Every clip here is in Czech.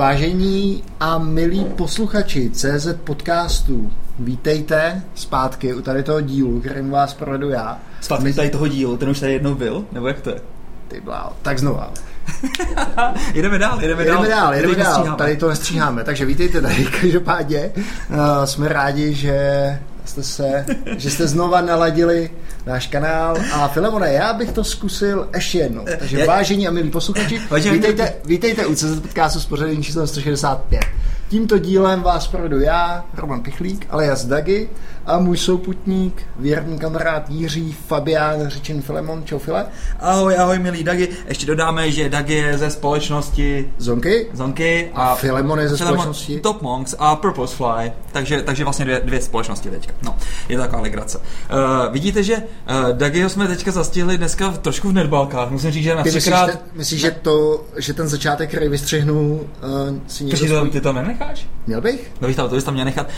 Vážení a milí posluchači CZ podcastu, vítejte zpátky u tady toho dílu, kterým vás provedu já. Zpátky tady toho dílu, ten už tady jednou byl, nebo jak to je? Ty blá, tak znova. Jedeme dál. Tady to nestříháme, takže vítejte tady každopádně. Jsme rádi, že jste znova naladili náš kanál. A Filemone, já bych to zkusil ještě jednou. Takže vážení a milí posluchači, vítejte u CZ podcastu s pořadím číslem 165. Tímto dílem vás provedu já, Roman Pichlík, alias Dagi, a můj souputník, věrný kamarád Jiří Fabián, řečen Filemon. Čau, File. Ahoj, milí Dagi. Ještě dodáme, že Dagi je ze společnosti Zonky a Filemon je ze společnosti Top Monks a Purple Fly. Takže vlastně dvě společnosti teďka. No, je to taková legrace. Vidíte, že Dagiho jsme teďka zastihli dneska trošku v nedbalkách. Musím říct, že na třikrát... Myslíš, že ten začátek, který vystřihnu, si někdo... Měl bych? No, to bych tam měl nechat,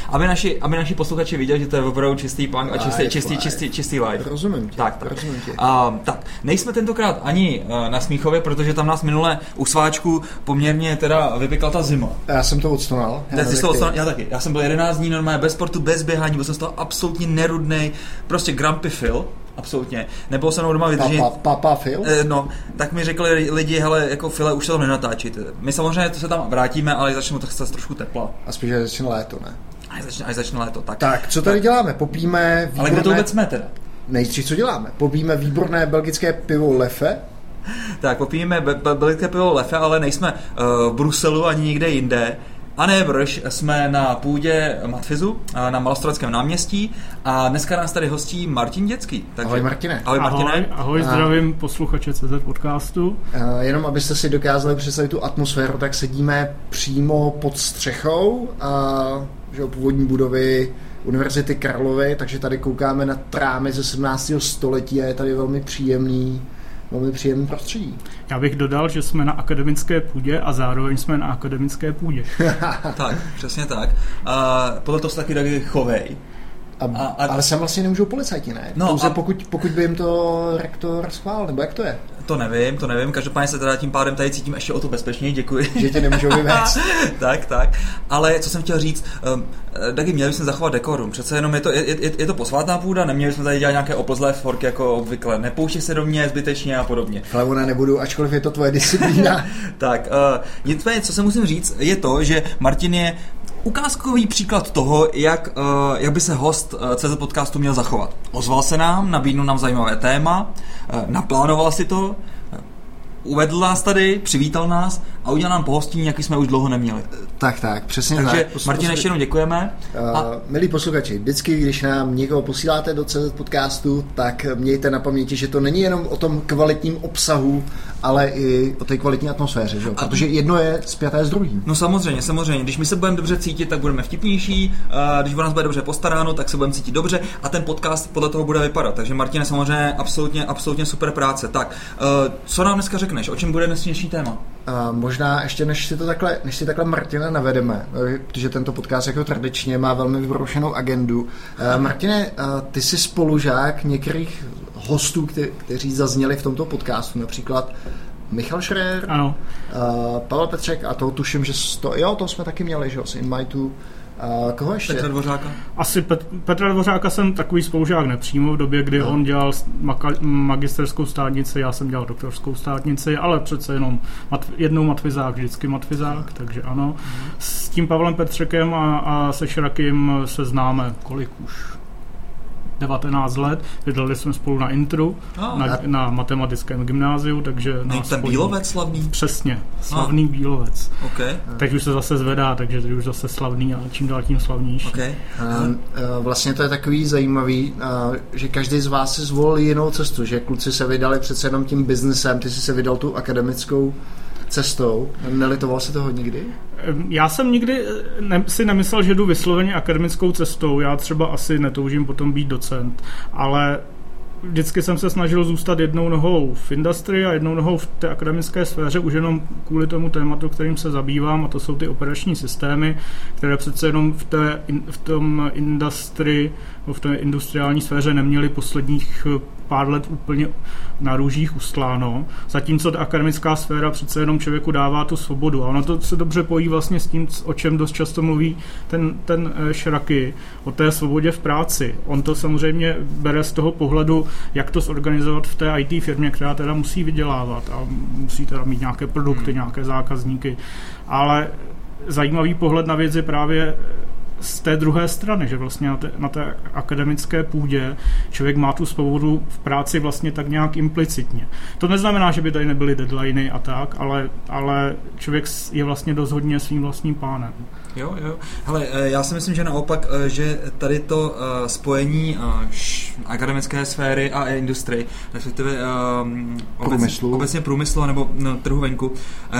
aby naši posluchači viděli, že to je opravdu čistý punk a čistý live. Rozumím tě. Tak. Tak, nejsme tentokrát ani na Smíchově, protože tam nás minule u sváčku poměrně teda vypekla ta zima. Já jsem to odstonal. Já taky. Já jsem byl 11 dní normálně bez sportu, bez běhání, byl jsem z toho absolutně nerudnej, prostě grumpy Phil. Absolutně. Nebylo se mnou doma vydržet. Papa Phil? No, tak mi řekli lidi, hele, jako Phile, už se to nenatáčíte. My samozřejmě to se tam vrátíme, ale začnu to chcet trošku tepla. A spíš, že začne léto, ne? Až začne léto, tak. Tak, co tady děláme? Popíme výborné... Ale kde to vůbec jsme teda? Nejstříc, co děláme? Popíme výborné belgické pivo Leffe. Tak, popíme belgické pivo Leffe, ale nejsme v Bruselu ani nikde jinde. A nebrž, jsme na půdě Matfyzu, na Malostranském náměstí a dneska nás tady hostí Martin Dětský. Takže... Ahoj Martine. Ahoj, zdravím posluchače CZ podcastu. Jenom abyste si dokázali představit tu atmosféru, tak sedíme přímo pod střechou původní budovy Univerzity Karlovy, takže tady koukáme na trámy ze 17. století a je tady velmi příjemný prostředí. Já bych dodal, že jsme na akademické půdě a zároveň jsme na akademické půdě. Tak, přesně tak. A podle toho se taky taky chovej. Ale sem vlastně nemůžou policajti, ne? No, pouze pokud by jim to rektor schválil, nebo jak to je? To nevím, každopádně se teda tím pádem tady cítím ještě o to bezpečněji, děkuji. Že tě nemůžou vyvést. Tak, ale co jsem chtěl říct, taky měli bychom zachovat dekorum, přece jenom je to posvátná půda, neměli jsme tady dělat nějaké oplzlé forky jako obvykle, nepouštěj se do mě zbytečně a podobně. Hlavně nebudu, ačkoliv je to tvoje disciplína. Tak, nicméně, co se musím říct, je to, že Martin je ukázkový příklad toho, jak by se host CZ podcastu měl zachovat. Ozval se nám, nabídnul nám zajímavé téma, naplánoval si to, uvedl nás tady, přivítal nás a udělal nám pohostění, jaký jsme už dlouho neměli. Tak, přesně tak. Takže Martine, ještě jednou děkujeme. Milí posluchači, vždycky, když nám někoho posíláte do CZ podcastu, tak mějte na paměti, že to není jenom o tom kvalitním obsahu, ale i o té kvalitní atmosféře, že? Protože jedno je spjaté s druhým. No samozřejmě. Když my se budeme dobře cítit, tak budeme vtipnější, když o nás bude dobře postaráno, tak se budeme cítit dobře a ten podcast podle toho bude vypadat. Takže Martine, samozřejmě absolutně super práce. Tak, co nám dneska řekneš? O čem bude dnešní téma? Možná ještě než si takhle Martina navedeme, protože tento podcast jako tradičně má velmi vybroušenou agendu. Martine, ty jsi spolužák některých hostů, kteří zazněli v tomto podcastu, například Michal Šrejr, ano. Pavel Petřek, a toho tuším, že toho jsme taky měli, že z Invitu. Koho ještě? Petra Dvořáka. Asi Petra Dvořáka jsem takový spolužák nepřímo v době, kdy on dělal magisterskou státnici, já jsem dělal doktorskou státnici, ale přece jenom jednou matfyzák, vždycky matfyzák, takže ano. S tím Pavlem Petřekem a se Šrakim se známe kolik už? 19 let, vydali jsme spolu na intru, na matematickém gymnáziu, takže... Ten Bílovec slavný? Přesně, slavný Bílovec. Okay. Teď už se zase zvedá, takže teď už zase slavný a čím dál tím slavnější. Okay. Vlastně to je takový zajímavý, že každý z vás si zvolil jinou cestu, že kluci se vydali přece jenom tím biznesem, ty jsi se vydal tu akademickou cestou. Nelitoval se toho nikdy? Já jsem nikdy si nemyslel, že jdu vysloveně akademickou cestou. Já třeba asi netoužím potom být docent, ale vždycky jsem se snažil zůstat jednou nohou v industrii a jednou nohou v té akademické sféře, už jenom kvůli tomu tématu, kterým se zabývám, a to jsou ty operační systémy, které přece jenom v té industriální sféře neměly posledních pár let úplně na růžích ustláno, zatímco ta akademická sféra přece jenom člověku dává tu svobodu. A ono to se dobře pojí vlastně s tím, o čem dost často mluví ten Šraky, o té svobodě v práci. On to samozřejmě bere z toho pohledu, jak to zorganizovat v té IT firmě, která teda musí vydělávat a musí teda mít nějaké produkty, nějaké zákazníky. Ale zajímavý pohled na věc je právě z té druhé strany, že vlastně na té akademické půdě člověk má tu svobodu v práci vlastně tak nějak implicitně. To neznamená, že by tady nebyly deadliny a tak, ale člověk je vlastně dost hodně svým vlastním pánem. Jo, jo. Hele, já si myslím, že naopak, že tady to spojení akademické sféry a industrie, respektive obecně průmyslu nebo trhu venku,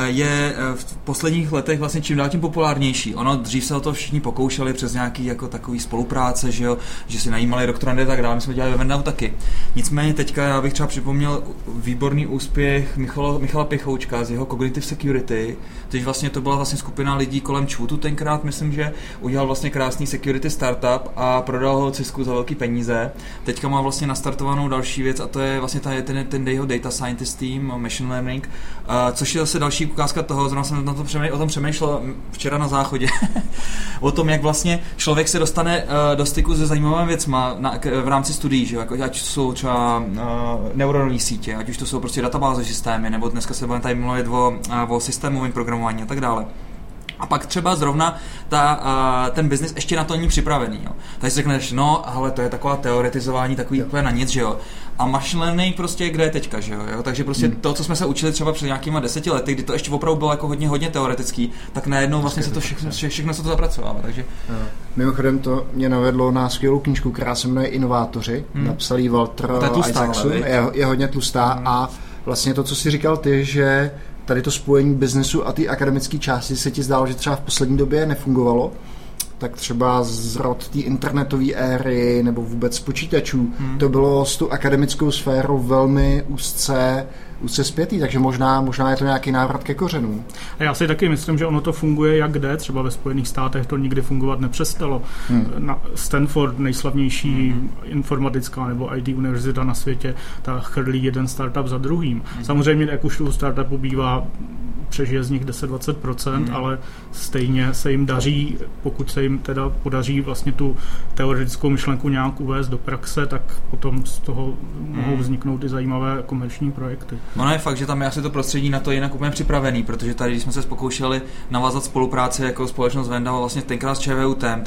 je v posledních letech vlastně čím dál tím populárnější. Ono dřív se o to všichni pokoušeli přes nějaký jako takový spolupráce, že jo, že si najímali doktorandy a tak dále, my jsme dělali ve Vendavu taky. Nicméně teďka já bych třeba připomněl výborný úspěch Michala Pěchoučka z jeho Cognitive Security, což vlastně to byla vlastně skupina lidí kolem ČVUTu tenkrát, myslím, že udělal vlastně krásný security startup a prodal ho Cisku za velký peníze. Teďka má vlastně nastartovanou další věc a to je vlastně ten jeho data scientist team, machine learning, což je zase další ukázka toho, zrovna jsem o tom přemýšlel včera na záchodě, o tom, jak vlastně člověk se dostane do styku se zajímavými věcma v rámci studií, že? Jako, ať jsou třeba neuronální sítě, ať už to jsou prostě databáze systémy, nebo dneska se budeme tady mluvit o systémovém programování a tak dále. A pak třeba zrovna ten biznis ještě na to není připravený. Jo. Tady si řekneš, no, ale to je taková teoretizování, takový úplně na nic, že jo. A machine learning prostě kde je teďka, že jo. Takže prostě to, co jsme se učili třeba před nějakýma 10 lety, kdy to ještě opravdu bylo jako hodně teoretický, tak najednou vlastně se to všechno se to zapracovává. Takže... Mimochodem to mě navedlo na skvělou knížku, která se jmenuje Inovátoři, napsalý Walter Isaacson, je hodně tlustá a vlastně to, co jsi říkal ty, že tady to spojení biznesu a ty akademické části se ti zdálo, že třeba v poslední době nefungovalo, tak třeba zrod té internetové éry nebo vůbec počítačů, to bylo s tu akademickou sférou velmi úzce zpětý, takže možná je to nějaký návrat ke kořenům. A já si taky myslím, že ono to funguje jak kde, třeba ve Spojených státech to nikdy fungovat nepřestalo. Na Stanford, nejslavnější informatická nebo IT univerzita na světě, ta chrlí jeden startup za druhým. Samozřejmě, jak už tu startupu bývá, přežije z nich 10-20%, ale stejně se jim daří, pokud se jim teda podaří vlastně tu teoretickou myšlenku nějak uvést do praxe, tak potom z toho mohou vzniknout ty zajímavé komerční projekty. Ono je fakt, že tam je asi to prostředí na to jinak úplně připravený, protože tady, když jsme se pokoušeli navázat spolupráci jako společnost Vendava vlastně tenkrát s ČVUTem,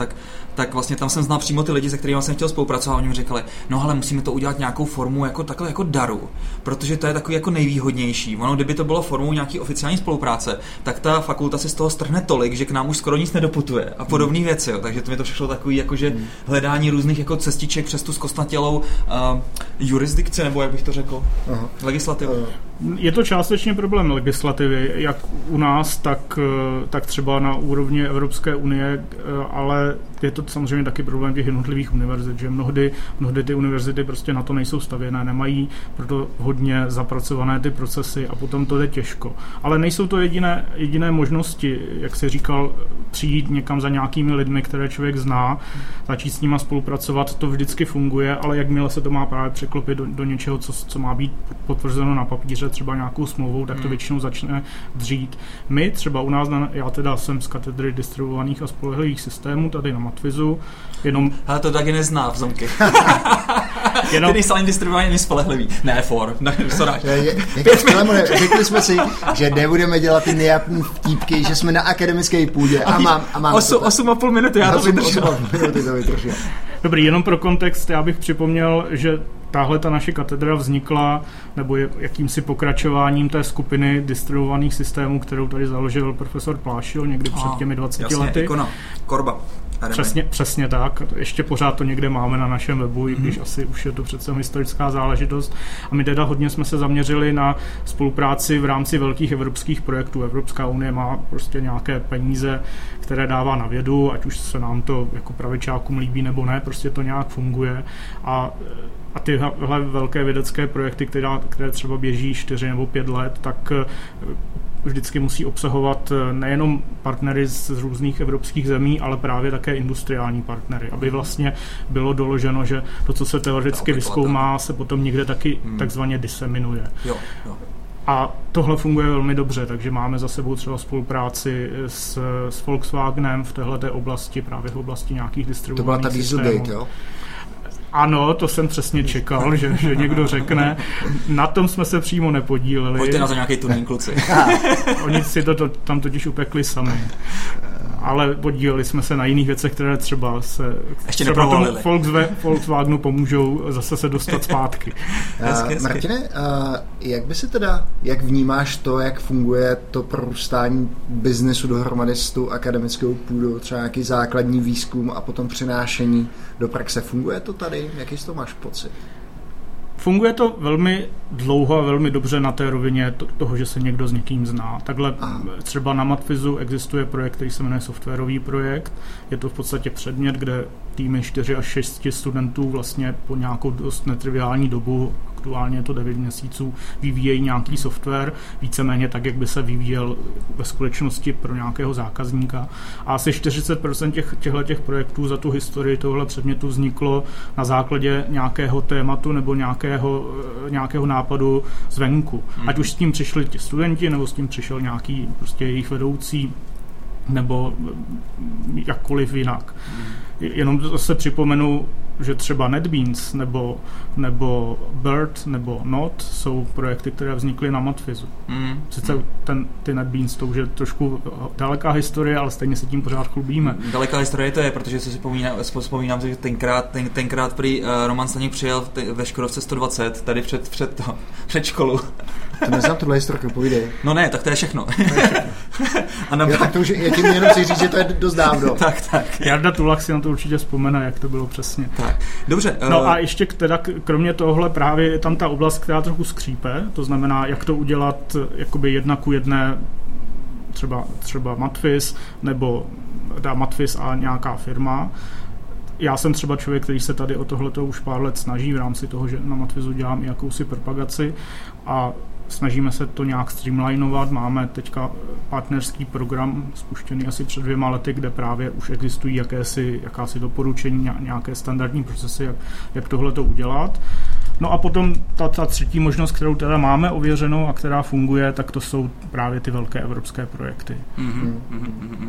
tak vlastně tam jsem znal přímo ty lidi, se kterými jsem chtěl spolupracovat, a oni mi řekli, no ale musíme to udělat nějakou formu jako takhle jako daru, protože to je takový jako nejvýhodnější. Ono kdyby to bylo formou nějaký oficiální spolupráce, tak ta fakulta si z toho strhne tolik, že k nám už skoro nic nedoputuje a podobné věci, jo. Takže to mi to přišlo takový jakože hledání různých jako cestiček přes tu zkostnatělou jurisdikci, nebo jak bych to řekl, legislativu. Je to částečně problém legislativy, jak u nás, tak třeba na úrovni Evropské unie, ale je to samozřejmě taky problém těch jednotlivých univerzit, že mnohdy ty univerzity prostě na to nejsou stavěné, nemají proto hodně zapracované ty procesy a potom to je těžko. Ale nejsou to jediné možnosti, jak jsi říkal, přijít někam za nějakými lidmi, které člověk zná, začít s nima spolupracovat, to vždycky funguje, ale jakmile se to má právě překlopit do něčeho, co má být potvrzeno na papíře, třeba nějakou smlouvou, tak to většinou začne dřít. My třeba u nás, já teda jsem z katedry distribuovaných a spolehlivých systémů tady na Matfyzu, jenom... Hele, to taky nezná v Zonky. Jenom... Ty nejsi ani distribuovaný, ani spolehlivý. Ne, for. Řekli jsme si, že nebudeme dělat ty nejapný vtípky, že jsme na akademické půdě a mám 8,5 minuty, já to vydržel. Dobrý, jenom pro kontext, já bych připomněl, že tahle ta naše katedra vznikla nebo je jakýmsi pokračováním té skupiny distribuovaných systémů, kterou tady založil profesor Plášil někdy před těmi 20 lety. Jasně, ikona, Korba. Přesně tak. Ještě pořád to někde máme na našem webu, i když asi už je to přece historická záležitost. A my teda hodně jsme se zaměřili na spolupráci v rámci velkých evropských projektů. Evropská unie má prostě nějaké peníze, které dává na vědu, ať už se nám to jako pravičákům líbí nebo ne, prostě to nějak funguje. A tyhle velké vědecké projekty, které třeba běží 4 nebo 5 let, tak vždycky musí obsahovat nejenom partnery z různých evropských zemí, ale právě také industriální partnery, aby vlastně bylo doloženo, že to, co se teoreticky vyzkoumá, se potom někde taky takzvaně diseminuje. Jo. A tohle funguje velmi dobře, takže máme za sebou třeba spolupráci s Volkswagenem v téhleté oblasti, právě v oblasti nějakých distribuovaných systémů. To byla ta Dieselgate, jo? Ano, to jsem přesně čekal, že někdo řekne. Na tom jsme se přímo nepodíleli. Pojďte na to nějaký tunín, kluci. Oni si to tam totiž upekli sami. Ale podíleli jsme se na jiných věcech, které třeba se ještě tomu Volkswagenu pomůžou zase se dostat zpátky. Martine, jak by si teda, jak vnímáš to, jak funguje to prorůstání biznesu dohromady s tou akademickou půdou, třeba nějaký základní výzkum a potom přinášení do praxe? Funguje to tady? Jaký z toho máš pocit? Funguje to velmi dlouho a velmi dobře na té rovině toho, že se někdo s někým zná. Takhle třeba na Matfyzu existuje projekt, který se jmenuje softwarový projekt. Je to v podstatě předmět, kde týmy 4 až 6 studentů vlastně po nějakou dost netriviální dobu, aktuálně je to 9 měsíců, vyvíjejí nějaký software, víceméně tak, jak by se vyvíjel ve skutečnosti pro nějakého zákazníka. A asi 40% těchto projektů za tu historii tohle předmětu vzniklo na základě nějakého tématu nebo nějakého nápadu zvenku. Ať už s tím přišli ti studenti, nebo s tím přišel nějaký prostě jejich vedoucí, nebo jakkoliv jinak. Jenom zase připomenu, že třeba NetBeans nebo Bird nebo Not jsou projekty, které vznikly na Matfyzu. Sice ty NetBeans, to už je trošku daleká historie, ale stejně se tím pořád chlubíme. Daleká historie to je, protože si vzpomínám, že tenkrát prý Roman Staněk přijel ve Škodovce 120, tady před školu. To neznám tuhle historiku, povídej. No ne, tak to je všechno. Tak to už je, tím jenom si říct, že to je dost dávno. Tak. Jarda Tulak si na to určitě vzpomene, jak to bylo přesně. Tak. Dobře. No a ještě teda kromě tohle právě je tam ta oblast, která trochu skřípe, to znamená, jak to udělat jakoby 1:1, třeba Matfyz, nebo Matfyz a nějaká firma. Já jsem třeba člověk, který se tady o tohleto už pár let snaží v rámci toho, že na Matfyzu dělám i jakousi propagaci a snažíme se to nějak streamlinovat. Máme teďka partnerský program spuštěný asi před 2 lety, kde právě už existují jakási doporučení, nějaké standardní procesy, jak tohleto udělat. No a potom ta třetí možnost, kterou teda máme ověřenou a která funguje, tak to jsou právě ty velké evropské projekty,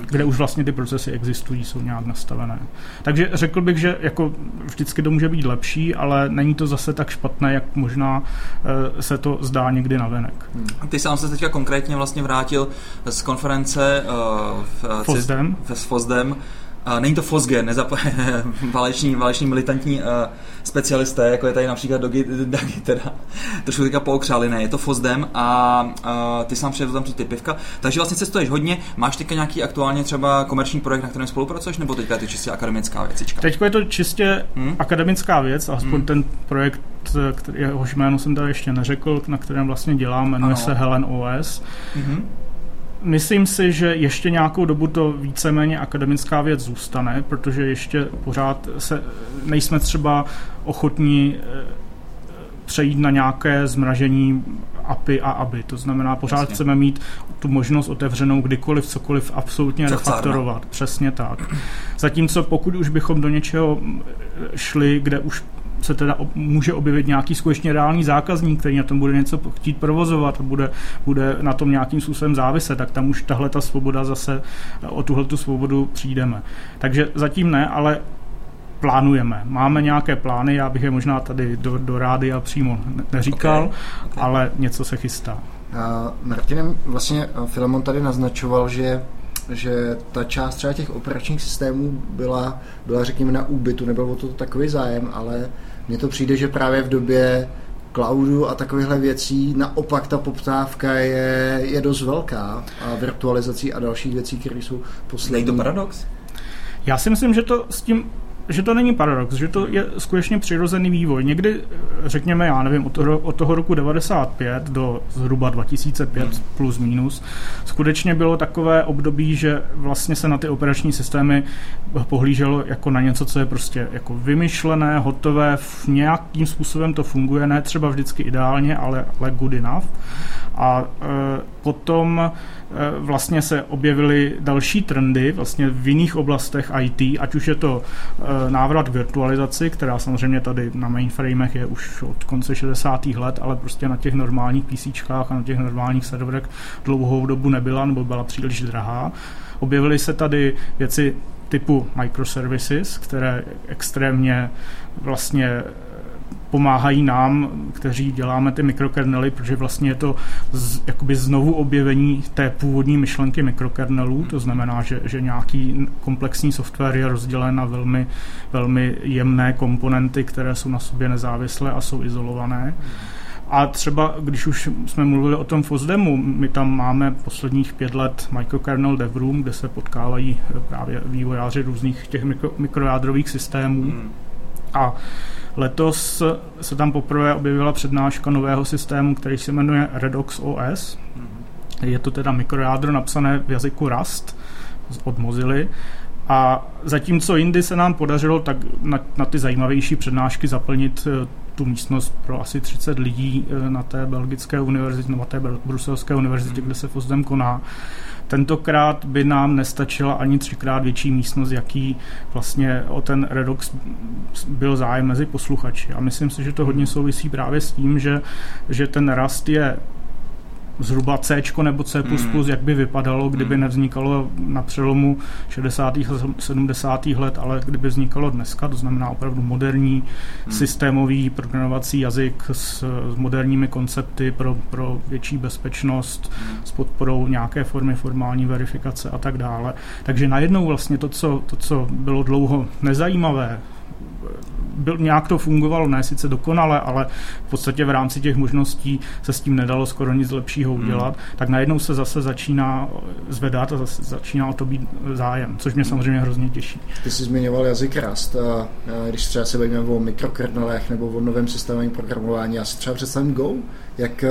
kde už vlastně ty procesy existují, jsou nějak nastavené. Takže řekl bych, že jako vždycky to může být lepší, ale není to zase tak špatné, jak možná se to zdá někdy navenek. Ty sám se teďka konkrétně vlastně vrátil z konference s FOSDEM. Není to FOSGE, váleční militantní specialisté, jako je tady například Dogi, teda trošku teďka pookřáli, ne, je to FOSDEM a ty sám přijedl tam ty pivka, takže vlastně cestuješ hodně, máš teďka nějaký aktuálně třeba komerční projekt, na kterém spolupracuješ, nebo teďka je to čistě akademická věcička? Teďka je to čistě akademická věc, aspoň ten projekt, jehož jméno jsem tady ještě neřekl, na kterém vlastně dělám, jmenuje se Helen OS. Myslím si, že ještě nějakou dobu to víceméně akademická věc zůstane, protože ještě pořád nejsme třeba ochotní přejít na nějaké zmražení API a ABI. To znamená, pořád chceme mít tu možnost otevřenou kdykoliv, cokoliv absolutně refaktorovat. Přesně tak. Zatímco pokud už bychom do něčeho šli, kde už se teda může objevit nějaký skutečně reální zákazník, který na tom bude něco chtít provozovat a bude na tom nějakým způsobem záviset, tak tam už tahle ta svoboda zase, o tuhletu svobodu přijdeme. Takže zatím ne, ale plánujeme. Máme nějaké plány, já bych je možná tady do rádia přímo neříkal, okay. Ale něco se chystá. Martinem, vlastně Filemon tady naznačoval, že ta část třeba těch operačních systémů byla řekněme na úbytu, nebyl o to takový zájem, ale mně to přijde, že právě v době cloudu a takovýchhle věcí naopak ta poptávka je dost velká a virtualizací a dalších věcí, které jsou poslední. Je to paradox? Já si myslím, že to s tím, že to není paradox, že to je skutečně přirozený vývoj. Někdy, řekněme, já nevím, od toho roku 95 do zhruba 2005 plus minus, skutečně bylo takové období, že vlastně se na ty operační systémy pohlíželo jako na něco, co je prostě jako vymyšlené, hotové, nějakým způsobem to funguje, ne třeba vždycky ideálně, ale good enough. A potom vlastně se objevily další trendy vlastně v jiných oblastech IT, ať už je to návrat k virtualizaci, která samozřejmě tady na mainframech je už od konce 60. let, ale prostě na těch normálních PCčkách a na těch normálních serverech dlouhou dobu nebyla nebo byla příliš drahá. Objevily se tady věci typu microservices, které extrémně vlastně pomáhají nám, kteří děláme ty mikrokernely, protože vlastně je to jakoby znovu objevení té původní myšlenky mikrokernelů, to znamená, že nějaký komplexní software je rozdělen na velmi, velmi jemné komponenty, které jsou na sobě nezávislé a jsou izolované. A třeba, když už jsme mluvili o tom FOSDEMu, my tam máme posledních 5 let microkernel dev room, kde se potkávají právě vývojáři různých těch mikrojádrových systémů. A letos se tam poprvé objevila přednáška nového systému, který se jmenuje Redox OS. Je to teda mikrojádro napsané v jazyku Rust od Mozily. A zatímco jindy se nám podařilo tak na ty zajímavější přednášky zaplnit tu místnost pro asi 30 lidí na té belgické univerzitě, na té bruselské univerzitě, kde se FOSDEM koná, tentokrát by nám nestačila ani 3x větší místnost, jaký vlastně o ten Redox byl zájem mezi posluchači. A myslím si, že to hodně souvisí právě s tím, že ten Rust je zhruba C nebo C++, jak by vypadalo, kdyby nevznikalo na přelomu 60. a 70. let, ale kdyby vznikalo dneska, to znamená opravdu moderní systémový programovací jazyk s moderními koncepty pro větší bezpečnost, s podporou nějaké formy formální verifikace a tak dále. Takže najednou vlastně to, co bylo dlouho nezajímavé, nějak to fungovalo, ne sice dokonale, ale v podstatě v rámci těch možností se s tím nedalo skoro nic lepšího udělat, tak najednou se zase začíná zvedat a zase začíná o to být zájem, což mě samozřejmě hrozně těší. Ty jsi zmiňoval jazyk Rust a když třeba se bavíme o mikrokernelech nebo o novém systémovém programování, já si třeba představím Go, jak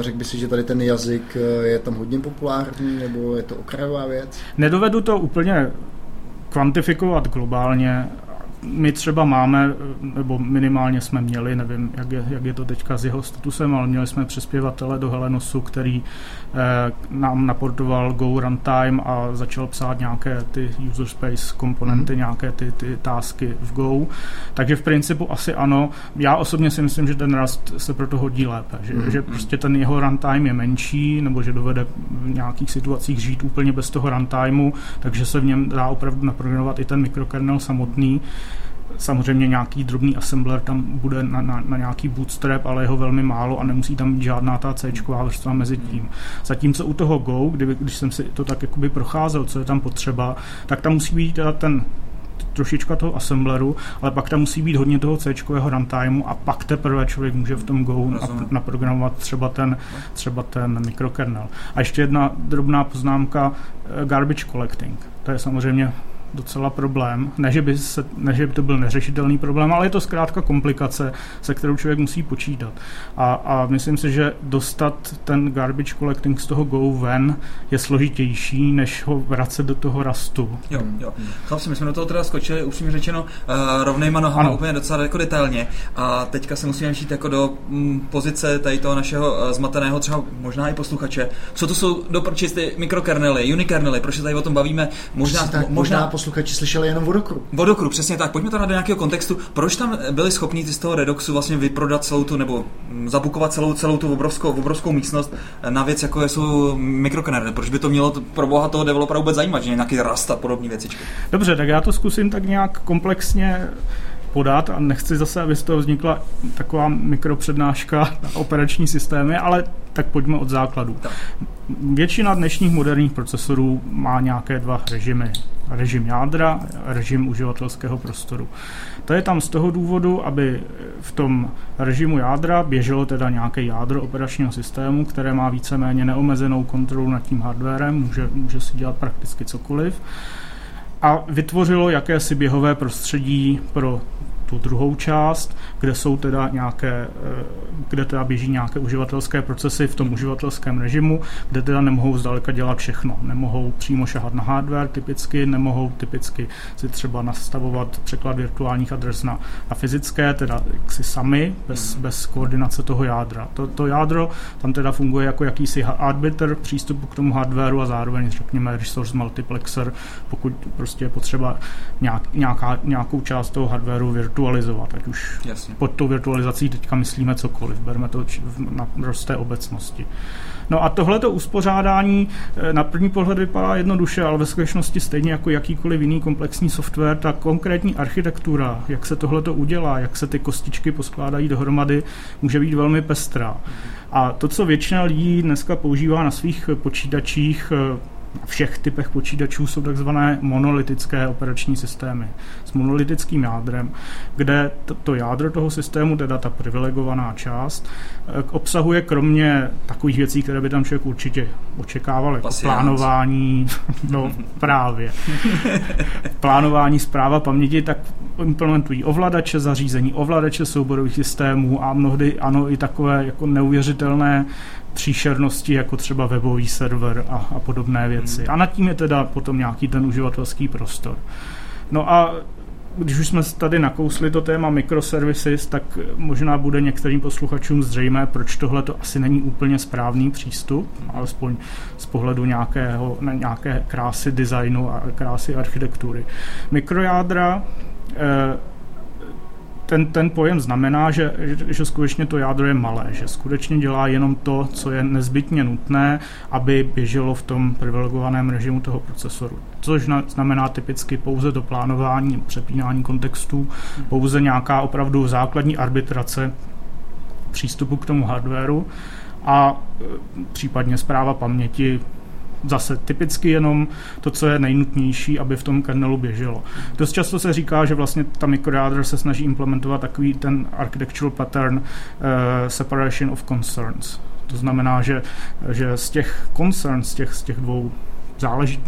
řekl bys si, že tady ten jazyk je tam hodně populární nebo je to okrajová věc? Nedovedu to úplně kvantifikovat globálně. My třeba máme, nebo minimálně jsme měli, nevím, jak je to teďka s jeho statusem, ale měli jsme přispěvatele do Helen OSu, který nám naportoval Go runtime a začal psát nějaké ty user space komponenty, nějaké ty tásky v Go. Takže v principu asi ano. Já osobně si myslím, že ten Rust se pro to hodí lépe, že prostě ten jeho runtime je menší, nebo že dovede v nějakých situacích žít úplně bez toho runtimeu, takže se v něm dá opravdu naprogramovat i ten mikrokernel samotný. Samozřejmě nějaký drobný assembler tam bude na nějaký bootstrap, ale jeho velmi málo a nemusí tam být žádná ta C-čková vrstva mezi tím. Zatímco u toho Go, když jsem si to tak jakoby procházel, co je tam potřeba, tak tam musí být teda ten trošička toho assembleru, ale pak tam musí být hodně toho C-čkového runtimeu a pak teprve člověk může v tom Go naprogramovat třeba ten mikrokernel. A ještě jedna drobná poznámka, garbage collecting. To je samozřejmě docela problém. Ne, že by to byl neřešitelný problém, ale je to zkrátka komplikace, se kterou člověk musí počítat. A myslím si, že dostat ten garbage collecting z toho Go ven je složitější, než ho vracet do toho Rustu. Jo. Chlapci, my jsme do toho teda skočili, upřímně řečeno, rovnejma nohama úplně docela jako detailně. A teďka se musíme vžít jako do pozice tady toho našeho zmateného třeba možná i posluchače. Co to jsou doprčit ty mikrokernely, unikernely, proč se tady o tom bavíme? Možná posluchači slyšeli jenom Vodokru. Vodokru, přesně tak. Pojďme to dát do nějakého kontextu. Proč tam byli schopní z toho Redoxu vlastně vyprodat celou tu, nebo zabukovat celou tu obrovskou místnost na věc, jako jsou mikrokernely? Proč by to mělo pro boha toho developera vůbec zajímat, že nějaký Rust a podobné věcičky? Dobře, tak já to zkusím tak nějak komplexně podat a nechci zase, aby z toho vznikla taková mikropřednáška na operační systémy, ale tak pojďme od základu. Tak. Většina dnešních moderních procesorů má nějaké 2 režimy. Režim jádra, režim uživatelského prostoru. To je tam z toho důvodu, aby v tom režimu jádra běželo teda nějaké jádro operačního systému, které má víceméně neomezenou kontrolu nad tím hardwarem, může si dělat prakticky cokoliv. a vytvořilo jakési běhové prostředí pro tu druhou část, kde jsou teda nějaké, kde teda běží nějaké uživatelské procesy v tom uživatelském režimu, kde teda nemohou zdaleka dělat všechno. Nemohou přímo šahat na hardware typicky, nemohou typicky si třeba nastavovat překlad virtuálních adres na fyzické, teda si sami, bez koordinace toho jádra. To jádro tam teda funguje jako jakýsi arbiter přístupu k tomu hardwareu a zároveň řekněme resource multiplexer, pokud prostě je potřeba nějakou část toho hardwareu virtualizovat, ať už jasně. Pod tou virtualizací teďka myslíme cokoliv, berme to na prosté obecnosti. No a tohleto uspořádání na první pohled vypadá jednoduše, ale ve skutečnosti stejně jako jakýkoliv jiný komplexní software, ta konkrétní architektura, jak se tohleto udělá, jak se ty kostičky poskládají dohromady, může být velmi pestrá. A to, co většina lidí dneska používá na svých počítačích, na všech typech počítačů jsou takzvané monolitické operační systémy s monolitickým jádrem, kde to jádro toho systému, teda ta privilegovaná část, obsahuje kromě takových věcí, které by tam člověk určitě očekával, jako plánování, plánování, správa paměti, tak implementují ovladače, zařízení ovladače souborových systémů a mnohdy ano i takové jako neuvěřitelné příšernosti, jako třeba webový server a podobné věci. A nad tím je teda potom nějaký ten uživatelský prostor. No a když už jsme tady nakousli to téma microservices, tak možná bude některým posluchačům zřejmé, proč tohle to asi není úplně správný přístup, alespoň z pohledu nějaké krásy designu a krásy architektury. Mikrojádra, ten pojem znamená, že skutečně to jádro je malé, že skutečně dělá jenom to, co je nezbytně nutné, aby běželo v tom privilegovaném režimu toho procesoru. Což znamená typicky pouze to plánování, přepínání kontextů, pouze nějaká opravdu základní arbitrace přístupu k tomu hardwareu a případně správa paměti, zase typicky jenom to, co je nejnutnější, aby v tom kernelu běželo. Dost často se říká, že vlastně ta mikrojádra se snaží implementovat takový ten architectural pattern separation of concerns. To znamená, že z těch concerns, z těch dvou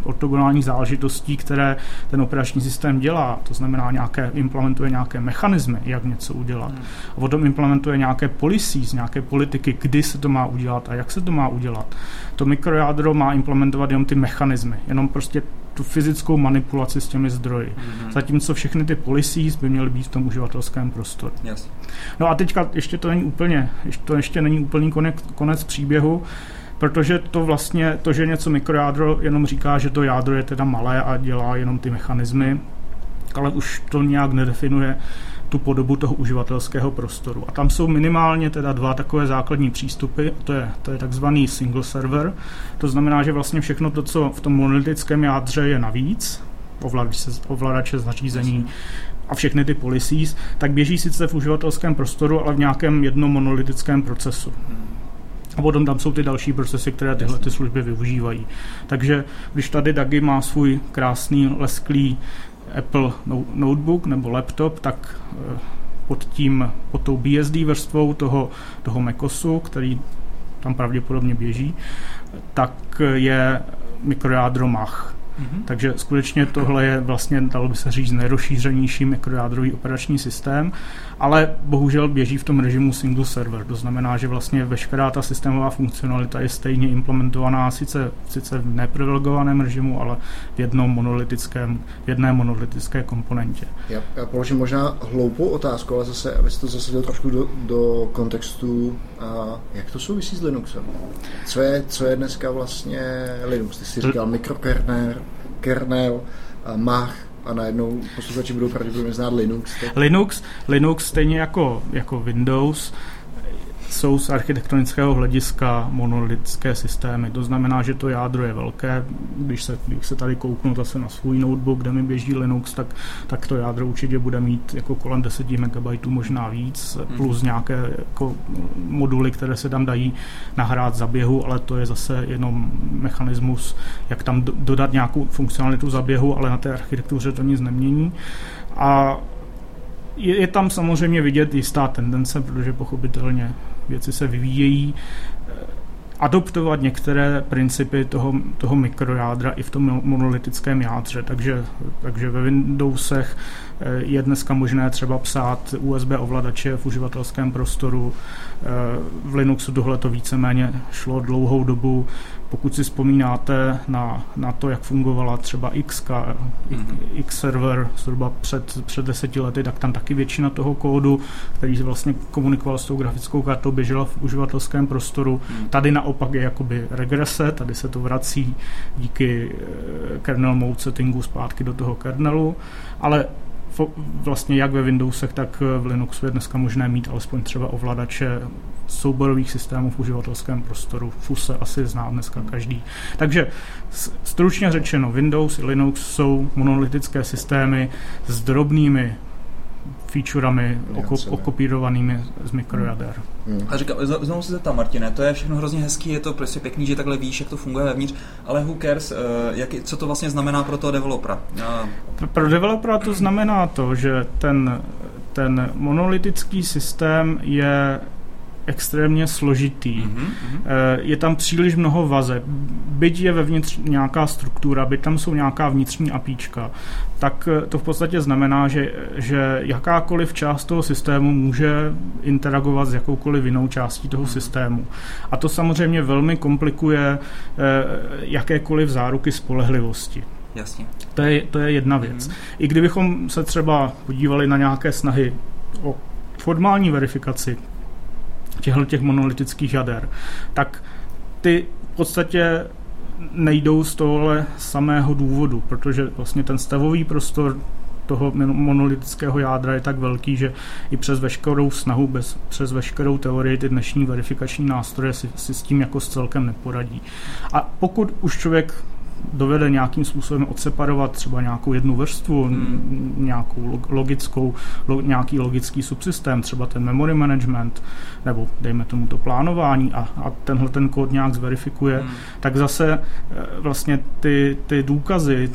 ortogonálních záležitostí, které ten operační systém dělá, to znamená implementuje nějaké mechanismy, jak něco udělat. A potom implementuje nějaké policies, nějaké politiky, kdy se to má udělat a jak se to má udělat. To mikrojádro má implementovat jenom ty mechanismy, jenom prostě tu fyzickou manipulaci s těmi zdroji. Zatímco všechny ty policies by měly být v tom uživatelském prostoru. Yes. No a teďka ještě to není úplný konec příběhu. Protože to, že něco mikrojádro jenom říká, že to jádro je teda malé a dělá jenom ty mechanismy, ale už to nějak nedefinuje tu podobu toho uživatelského prostoru. A tam jsou minimálně teda dva takové základní přístupy, to je takzvaný single server, to znamená, že vlastně všechno to, co v tom monolitickém jádře je navíc, ovladače, zařízení a všechny ty policies, tak běží sice v uživatelském prostoru, ale v nějakém jednom monolitickém procesu. A potom tam jsou ty další procesy, které tyhle ty služby využívají. Takže když tady Dagi má svůj krásný, lesklý Apple notebook nebo laptop, tak pod tou BSD vrstvou toho MacOSu, který tam pravděpodobně běží, tak je mikrojádro Mach. Takže skutečně tohle je vlastně, dalo by se říct, nejrozšířenější mikrojádrový operační systém, ale bohužel běží v tom režimu single server. To znamená, že vlastně veškerá ta systémová funkcionalita je stejně implementovaná sice v neprivilegovaném režimu, ale v jedné monolitické komponentě. Já položím možná hloupou otázku, ale zase, aby se to zasadil trošku do kontextu, jak to souvisí s Linuxem? Co je dneska vlastně Linux? Ty jsi říkal mikrokernel, Mach a najednou posluchači budou pravděpodobně znát Linux. Tak? Linux stejně jako Windows jsou z architektonického hlediska monolitické systémy. To znamená, že to jádro je velké. Když se tady kouknu zase na svůj notebook, kde mi běží Linux, tak to jádro určitě bude mít jako kolem 10 MB, možná víc, plus nějaké jako moduly, které se tam dají nahrát za běhu, ale to je zase jenom mechanismus, jak tam dodat nějakou funkcionalitu za běhu, ale na té architektuře to nic nemění. A je tam samozřejmě vidět jistá tendence, protože pochopitelně věci se vyvíjejí, adoptovat některé principy toho mikrojádra i v tom monolitickém jádře. Takže ve Windowsech je dneska možné třeba psát USB ovladače v uživatelském prostoru. V Linuxu tohle to víceméně šlo dlouhou dobu. Pokud si vzpomínáte na to, jak fungovala třeba X server zhruba před 10 lety, tak tam taky většina toho kódu, který vlastně komunikoval s tou grafickou kartou, běžela v uživatelském prostoru. Tady naopak je jakoby regrese, tady se to vrací díky kernel mode settingu zpátky do toho kernelu, ale vlastně jak ve Windowsech, tak v Linuxu je dneska možné mít alespoň třeba ovladače souborových systémů v uživatelském prostoru. FUSE asi zná dneska každý. Takže stručně řečeno, Windows i Linux jsou monolitické systémy s drobnými featurami okopírovanými z mikrojader. A říkám, znovu se zeptám, Martine, to je všechno hrozně hezký, je to prostě pěkný, že takhle víš, jak to funguje vevnitř, ale who cares, co to vlastně znamená pro toho developera? Pro developera to znamená to, že ten monolitický systém je extrémně složitý. Je tam příliš mnoho vazeb. Byť je vevnitř nějaká struktura, byť tam jsou nějaká vnitřní APIčka, tak to v podstatě znamená, že jakákoliv část toho systému může interagovat s jakoukoliv jinou částí toho systému. A to samozřejmě velmi komplikuje jakékoliv záruky spolehlivosti. Jasně. To je jedna věc. I kdybychom se třeba podívali na nějaké snahy o formální verifikaci těch monolitických jader, tak ty v podstatě nejdou z tohohle samého důvodu, protože vlastně ten stavový prostor toho monolitického jádra je tak velký, že i přes veškerou snahu, přes veškerou teorii ty dnešní verifikační nástroje si s tím jako s celkem neporadí. A pokud už člověk dovede nějakým způsobem odseparovat třeba nějakou jednu vrstvu, nějakou nějaký logický subsystém, třeba ten memory management, nebo dejme tomu to plánování a tenhle ten kód nějak zverifikuje, tak zase vlastně ty důkazy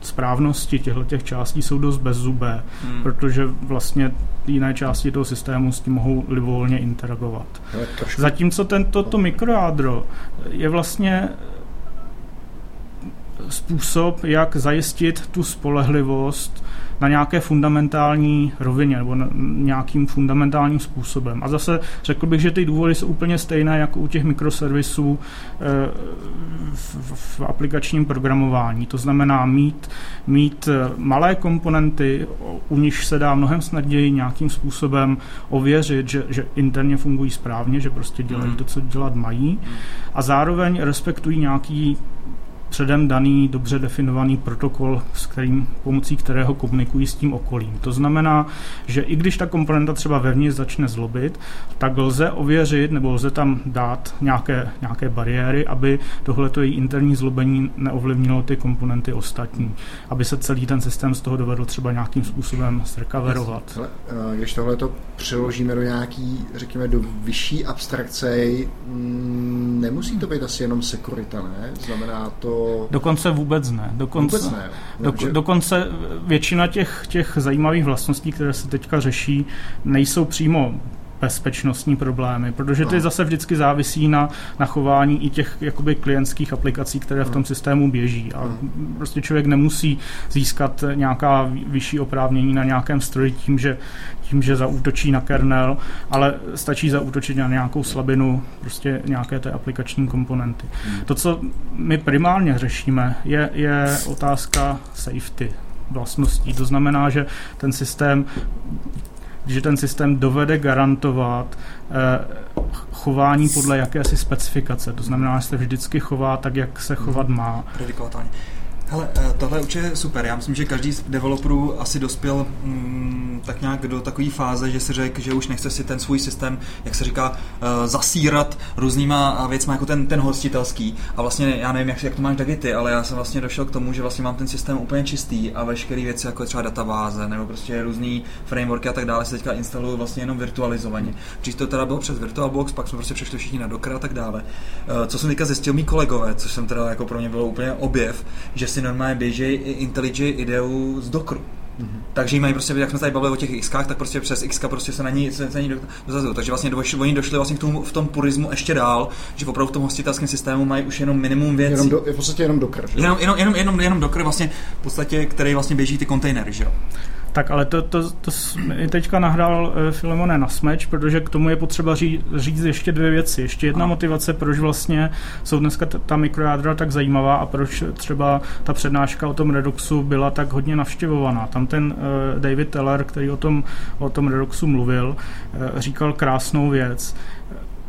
správnosti těchto částí jsou dost bezzubé, protože vlastně jiné části toho systému s tím mohou libovolně interagovat. Zatímco toto mikrojádro je vlastně způsob, jak zajistit tu spolehlivost na nějaké fundamentální rovině nebo nějakým fundamentálním způsobem. A zase řekl bych, že ty důvody jsou úplně stejné jako u těch mikroservisů v aplikačním programování. To znamená mít malé komponenty, u nich se dá mnohem snadněji nějakým způsobem ověřit, že interně fungují správně, že prostě dělají to, co dělat mají, a zároveň respektují nějaký předem daný, dobře definovaný protokol, pomocí kterého komunikují s tím okolím. To znamená, že i když ta komponenta třeba vevnitř začne zlobit, tak lze ověřit nebo lze tam dát nějaké bariéry, aby tohleto její interní zlobení neovlivnilo ty komponenty ostatní, aby se celý ten systém z toho dovedl třeba nějakým způsobem zrekaverovat. Když tohleto přeložíme do nějaký, řekněme, do vyšší abstrakce, nemusí to být asi jenom sekurita, ne? Znamená to dokonce vůbec ne. Dokonce většina těch zajímavých vlastností, které se teďka řeší, nejsou přímo bezpečnostní problémy, protože ty zase vždycky závisí na chování i těch jakoby klientských aplikací, které v tom systému běží. A prostě člověk nemusí získat nějaká vyšší oprávnění na nějakém stroji tím, že zaútočí na kernel, ale stačí zaútočit na nějakou slabinu prostě nějaké té aplikační komponenty. To, co my primárně řešíme, je otázka safety vlastností. To znamená, že ten systém dovede garantovat chování podle jakési specifikace. To znamená, že se vždycky chová tak, jak se chovat má. Predikovatelně. Hele, tohle je určitě super. Já myslím, že každý z developerů asi dospěl tak nějak do takové fáze, že si řekl, že už nechce si ten svůj systém, jak se říká, zasírat různýma věcma, jako ten hostitelský. A vlastně já nevím, jak to máš taky ty, ale já jsem vlastně došel k tomu, že vlastně mám ten systém úplně čistý a veškeré věci, jako je třeba databáze nebo prostě různý frameworky a tak dále, se teďka instaluju vlastně jenom virtualizovaně. Když to teda bylo přes VirtualBox, pak jsme prostě přešli všichni na Docker a tak dále. Co jsem teďka zjistil mý kolegové, což jsem teda jako pro mě bylo úplně objev, že si normálně běží IntelliJ IDEU z Dockeru. Mm-hmm. Takže mají prostě, jak jsme tady bavili o těch Xkách, tak prostě přes Xka prostě se na ní dozazil. Takže vlastně oni došli vlastně k tomu v tom purismu ještě dál, že opravdu v tom hostitelském systému mají už jenom minimum věcí. V podstatě jenom Docker. Jenom Docker vlastně v podstatě, který vlastně běží ty kontejnery, že jo. Tak, ale to i teďka nahrál Filemone na smeč, protože k tomu je potřeba říct ještě dvě věci. Ještě jedna motivace, proč vlastně jsou dneska ta mikrojádra tak zajímavá a proč třeba ta přednáška o tom Redoxu byla tak hodně navštěvovaná. Tam ten David Teller, který o tom Redoxu mluvil, říkal krásnou věc.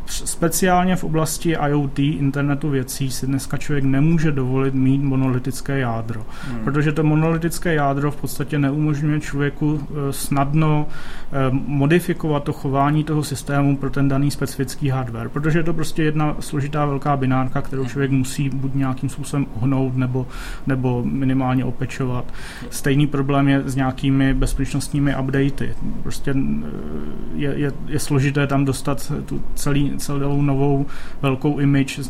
Speciálně v oblasti IoT, internetu věcí, si dneska člověk nemůže dovolit mít monolitické jádro. Protože to monolitické jádro v podstatě neumožňuje člověku snadno modifikovat to chování toho systému pro ten daný specifický hardware. Protože je to prostě jedna složitá velká binárka, kterou člověk musí buď nějakým způsobem ohnout nebo minimálně opečovat. Stejný problém je s nějakými bezpečnostními updaty. Prostě je složité tam dostat tu celou novou velkou image s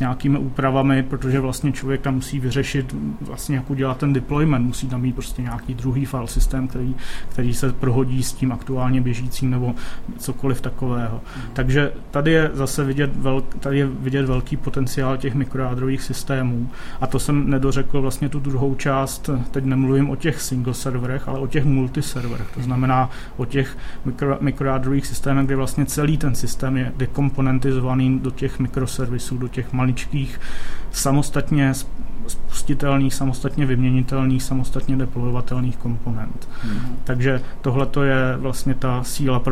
nějakými úpravami, protože vlastně člověk tam musí vyřešit, vlastně jak udělat ten deployment, musí tam mít prostě nějaký druhý file systém, který se prohodí s tím aktuálně běžícím nebo cokoliv takového. Takže tady je zase vidět velký potenciál těch mikrojádrových systémů. A to jsem nedořekl vlastně tu druhou část, teď nemluvím o těch single serverech, ale o těch multiserverech, to znamená o těch mikrojádrových systémech, kde vlastně celý ten systém je dekomponentizovaný do těch mikroservisů, do těch maličkých, samostatně spustitelných, samostatně vyměnitelných, samostatně deployovatelných komponent. Takže tohle to je vlastně ta síla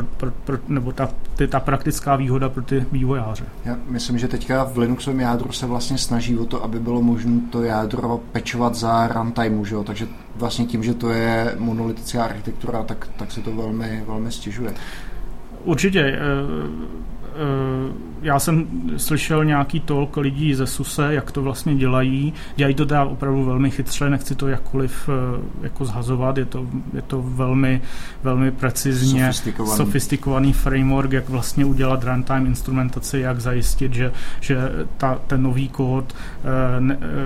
ta praktická výhoda pro ty vývojáře. Já myslím, že teďka v Linuxovém jádru se vlastně snaží o to, aby bylo možné to jádro pečovat za runtimeu, že jo? Takže vlastně tím, že to je monolitická architektura, tak se to velmi, velmi stěžuje. Určitě. Já jsem slyšel nějaký talk lidí ze SUSE, jak to vlastně dělají. Dělají to teda opravdu velmi chytře, nechci to jakkoliv jako zhazovat, je to velmi, velmi precizně sofistikovaný framework, jak vlastně udělat runtime instrumentaci, jak zajistit, že ten nový kód,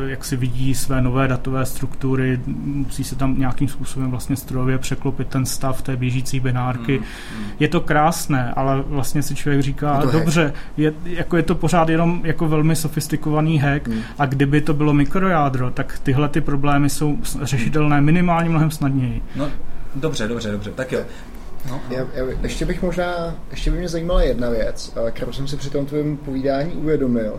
jak si vidí své nové datové struktury, musí se tam nějakým způsobem vlastně strojově překlopit ten stav té běžící binárky. Je to krásné, ale vlastně si člověk říká, dobře, je to pořád jenom jako velmi sofistikovaný hack a kdyby to bylo mikrojádro, tak tyhle ty problémy jsou řešitelné minimálně mnohem snadněji. No, dobře, tak jo. No. Já ještě by mě zajímala jedna věc, kterou jsem si při tom tvém povídání uvědomil.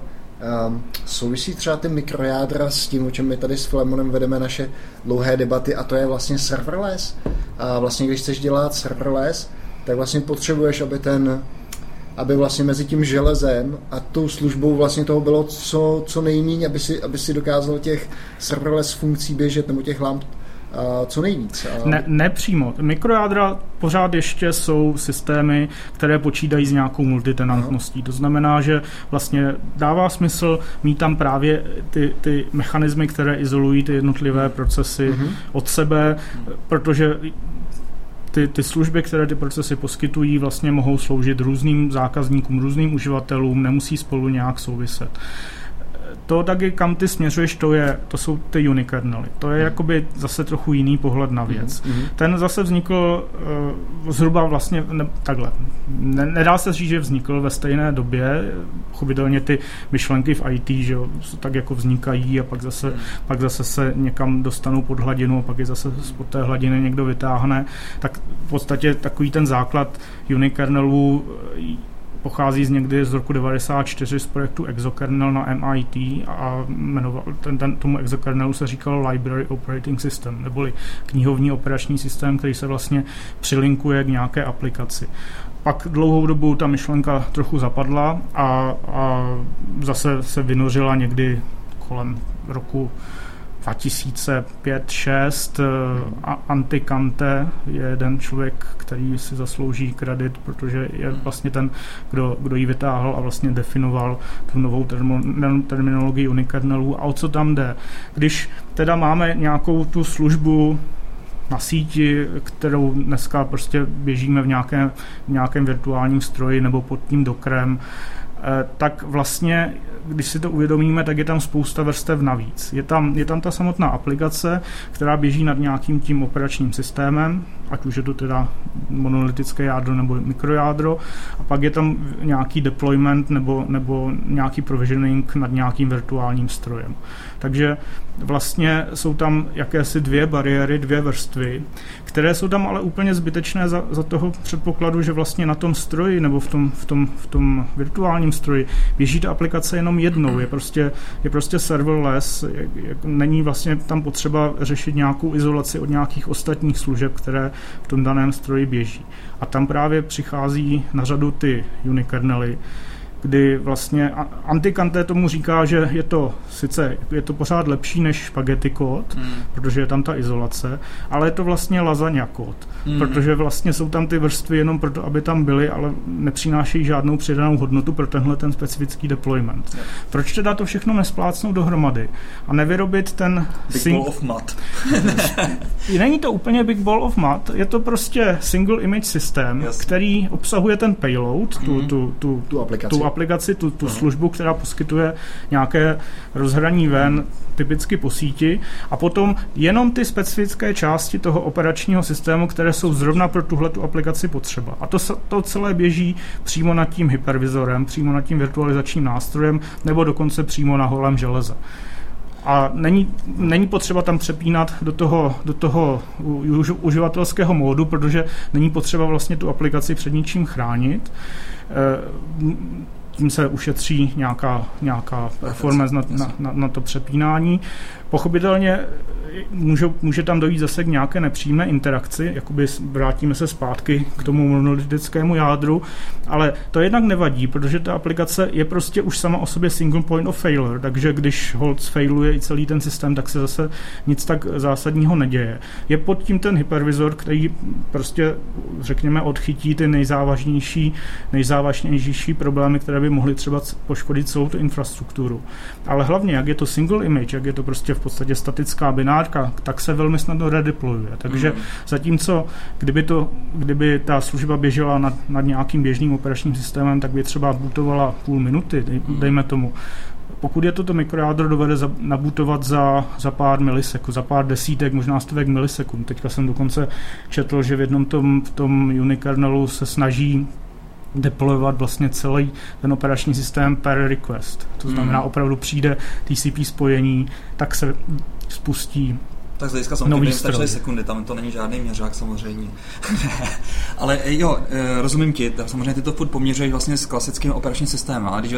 Souvisí třeba ty mikrojádra s tím, o čem my tady s Filemonem vedeme naše dlouhé debaty, a to je vlastně serverless. A vlastně když chceš dělat serverless, tak vlastně potřebuješ, aby vlastně mezi tím železem a tou službou vlastně toho bylo co nejméně, aby si dokázal těch serverless funkcí běžet nebo těch lamp co nejvíc. Ne přímo. Mikrojádra pořád ještě jsou systémy, které počítají s nějakou multitenantností. To znamená, že vlastně dává smysl mít tam právě ty mechanismy, které izolují ty jednotlivé procesy od sebe, protože ty služby, které ty procesy poskytují, vlastně mohou sloužit různým zákazníkům, různým uživatelům, nemusí spolu nějak souviset. To taky, kam ty směřuješ, to jsou ty unikernely. To je jakoby zase trochu jiný pohled na věc. Ten zase vznikl zhruba vlastně takhle. Nedá se říct, že vznikl ve stejné době. Pochopitelně ty myšlenky v IT, že jo, tak jako vznikají a pak zase se někam dostanou pod hladinu a pak je zase pod té hladiny někdo vytáhne. Tak v podstatě takový ten základ unikernelů pochází z někdy z roku 1994 z projektu Exokernel na MIT a tomu exokernelu se říkalo Library Operating System, neboli knihovní operační systém, který se vlastně přilinkuje k nějaké aplikaci. Pak dlouhou dobu ta myšlenka trochu zapadla a zase se vynořila někdy kolem roku 2005-2006. Antikanté je jeden člověk, který si zaslouží kredit, protože je vlastně ten, kdo ji vytáhl a vlastně definoval tu novou terminologii unikernelů. A o co tam jde? Když teda máme nějakou tu službu na síti, kterou dneska prostě běžíme v nějakém virtuálním stroji nebo pod tím Dockerem, tak vlastně když si to uvědomíme, tak je tam spousta vrstev navíc. Je tam ta samotná aplikace, která běží nad nějakým tím operačním systémem, ať už je to teda monolitické jádro nebo mikrojádro, a pak je tam nějaký deployment nebo nějaký provisioning nad nějakým virtuálním strojem. Takže vlastně jsou tam jakési dvě bariéry, dvě vrstvy, které jsou tam ale úplně zbytečné za toho předpokladu, že vlastně na tom stroji nebo v tom virtuálním stroji běží ta aplikace jenom jednou, je prostě serverless, není vlastně tam potřeba řešit nějakou izolaci od nějakých ostatních služeb, které v tom daném stroji běží. A tam právě přichází na řadu ty unikernely, kdy vlastně Antikanté tomu říká, že je to pořád lepší než špagety kód, protože je tam ta izolace, ale je to vlastně lasagne kód, protože vlastně jsou tam ty vrstvy jenom proto, aby tam byly, ale nepřinášejí žádnou přidanou hodnotu pro tenhle ten specifický deployment. Yeah. Proč teda to všechno nesplácnout dohromady a nevyrobit ten big ball of mat? Není to úplně big ball of mat, je to prostě single image systém, yes, který obsahuje ten payload, tu aplikaci, tu službu, která poskytuje nějaké rozhraní ven, typicky po síti, a potom jenom ty specifické části toho operačního systému, které jsou zrovna pro tuhletu aplikaci potřeba. A to celé běží přímo nad tím hypervizorem, přímo nad tím virtualizačním nástrojem, nebo dokonce přímo na holém železe. A není potřeba tam přepínat do toho uživatelského módu, protože není potřeba vlastně tu aplikaci před ničím chránit. Tím se ušetří nějaká performance na to přepínání. Pochopitelně může tam dojít zase k nějaké nepřímé interakci, jakoby vrátíme se zpátky k tomu monolitickému jádru, ale to jednak nevadí, protože ta aplikace je prostě už sama o sobě single point of failure, takže když holds failuje i celý ten systém, tak se zase nic tak zásadního neděje. Je pod tím ten hypervisor, který prostě, řekněme, odchytí ty nejzávažnější problémy, které by mohly třeba poškodit celou tu infrastrukturu. Ale hlavně, jak je to single image, jak je to prostě v podstatě statická binárka, tak se velmi snadno redeployuje. Takže zatímco, kdyby ta služba běžela nad nějakým běžným operačním systémem, tak by třeba bootovala půl minuty, dejme tomu. Pokud je to mikrojádro, dovede nabootovat za pár milisekund, za pár desítek, možná stovek milisekund. Teďka jsem dokonce četl, že v jednom v tom unikernelu se snaží deployovat vlastně celý ten operační systém per request. To znamená, opravdu přijde TCP spojení, tak se spustí. Tak z hlediska samozřejmě stačily sekundy, tam to není žádný měřák samozřejmě. Ale jo, rozumím ti, samozřejmě ty to furt poměřuješ vlastně s klasickým operačním systémem, ale když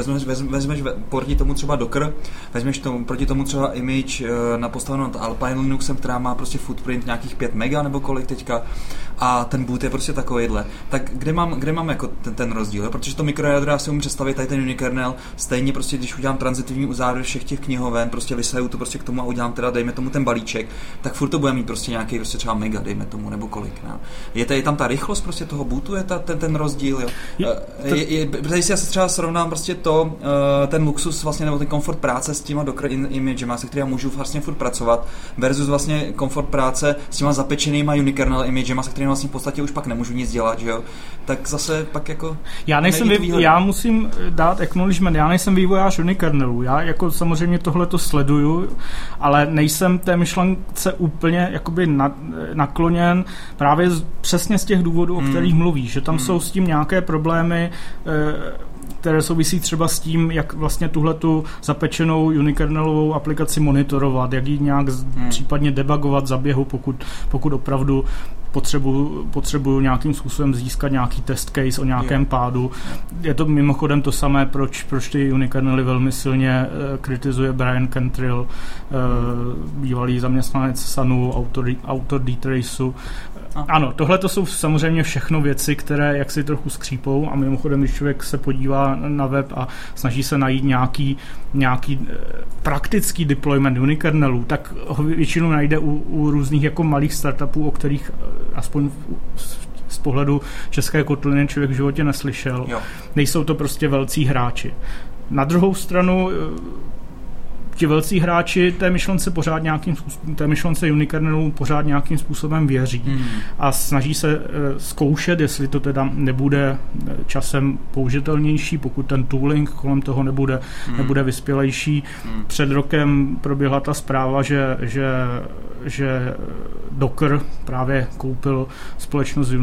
vezmeš proti tomu třeba Docker, vezmeš proti tomu třeba image na postavenou nad Alpine Linuxem, která má prostě footprint nějakých 5 mega nebo kolik teďka, a ten boot je prostě takovejhle. Tak kde mám jako ten rozdíl? Protože to mikrojádro já si umím představit, tady ten unikernel, stejně prostě když udělám transitivní uzávěr všech těch knihoven, prostě vyseju to prostě k tomu a udělám teda dejme tomu ten balíček, tak furt to bude mít prostě nějaký prostě třeba mega, dejme tomu, nebo kolik. Ne? Je tam ta rychlost prostě toho bootu, je ten rozdíl, jo? Já se třeba srovnám prostě ten luxus vlastně, nebo ten komfort práce s těma Docker imagema, se kterým můžu vlastně furt pracovat, versus vlastně komfort práce s těma zapečenýma unikernel imagema, se kterým vlastně v podstatě už pak nemůžu nic dělat, že jo? Tak zase pak jako... Já musím dát acknowledgement, já nejsem vývojář unikernelů, já jako samozřejmě tohle to sleduju, ale nejsem té myšlence úplně jakoby nakloněn právě přesně z těch důvodů, o kterých mluvíš, že tam jsou s tím nějaké problémy, které souvisí třeba s tím, jak vlastně tuhletu zapečenou unikernelovou aplikaci monitorovat, jak ji nějak případně debugovat za běhu, pokud opravdu potřebuju nějakým způsobem získat nějaký test case o nějakém pádu. Je to mimochodem to samé, proč ty unikernely velmi silně kritizuje Brian Cantrill, bývalý zaměstnanec Sunu, autor D-Traceu. Ano, tohle to jsou samozřejmě všechno věci, které jaksi trochu skřípou, a mimochodem, když člověk se podívá na web a snaží se najít nějaký praktický deployment unikernelů, tak ho většinou najde u různých jako malých startupů, o kterých aspoň z pohledu české kotliny člověk v životě neslyšel. Nejsou to prostě velcí hráči. Na druhou stranu ti velcí hráči té myšlence unikernelu pořád nějakým způsobem věří a snaží se zkoušet, jestli to teda nebude časem použitelnější, pokud ten tooling kolem toho nebude vyspělejší. Před rokem proběhla ta zpráva, že Docker právě koupil společnost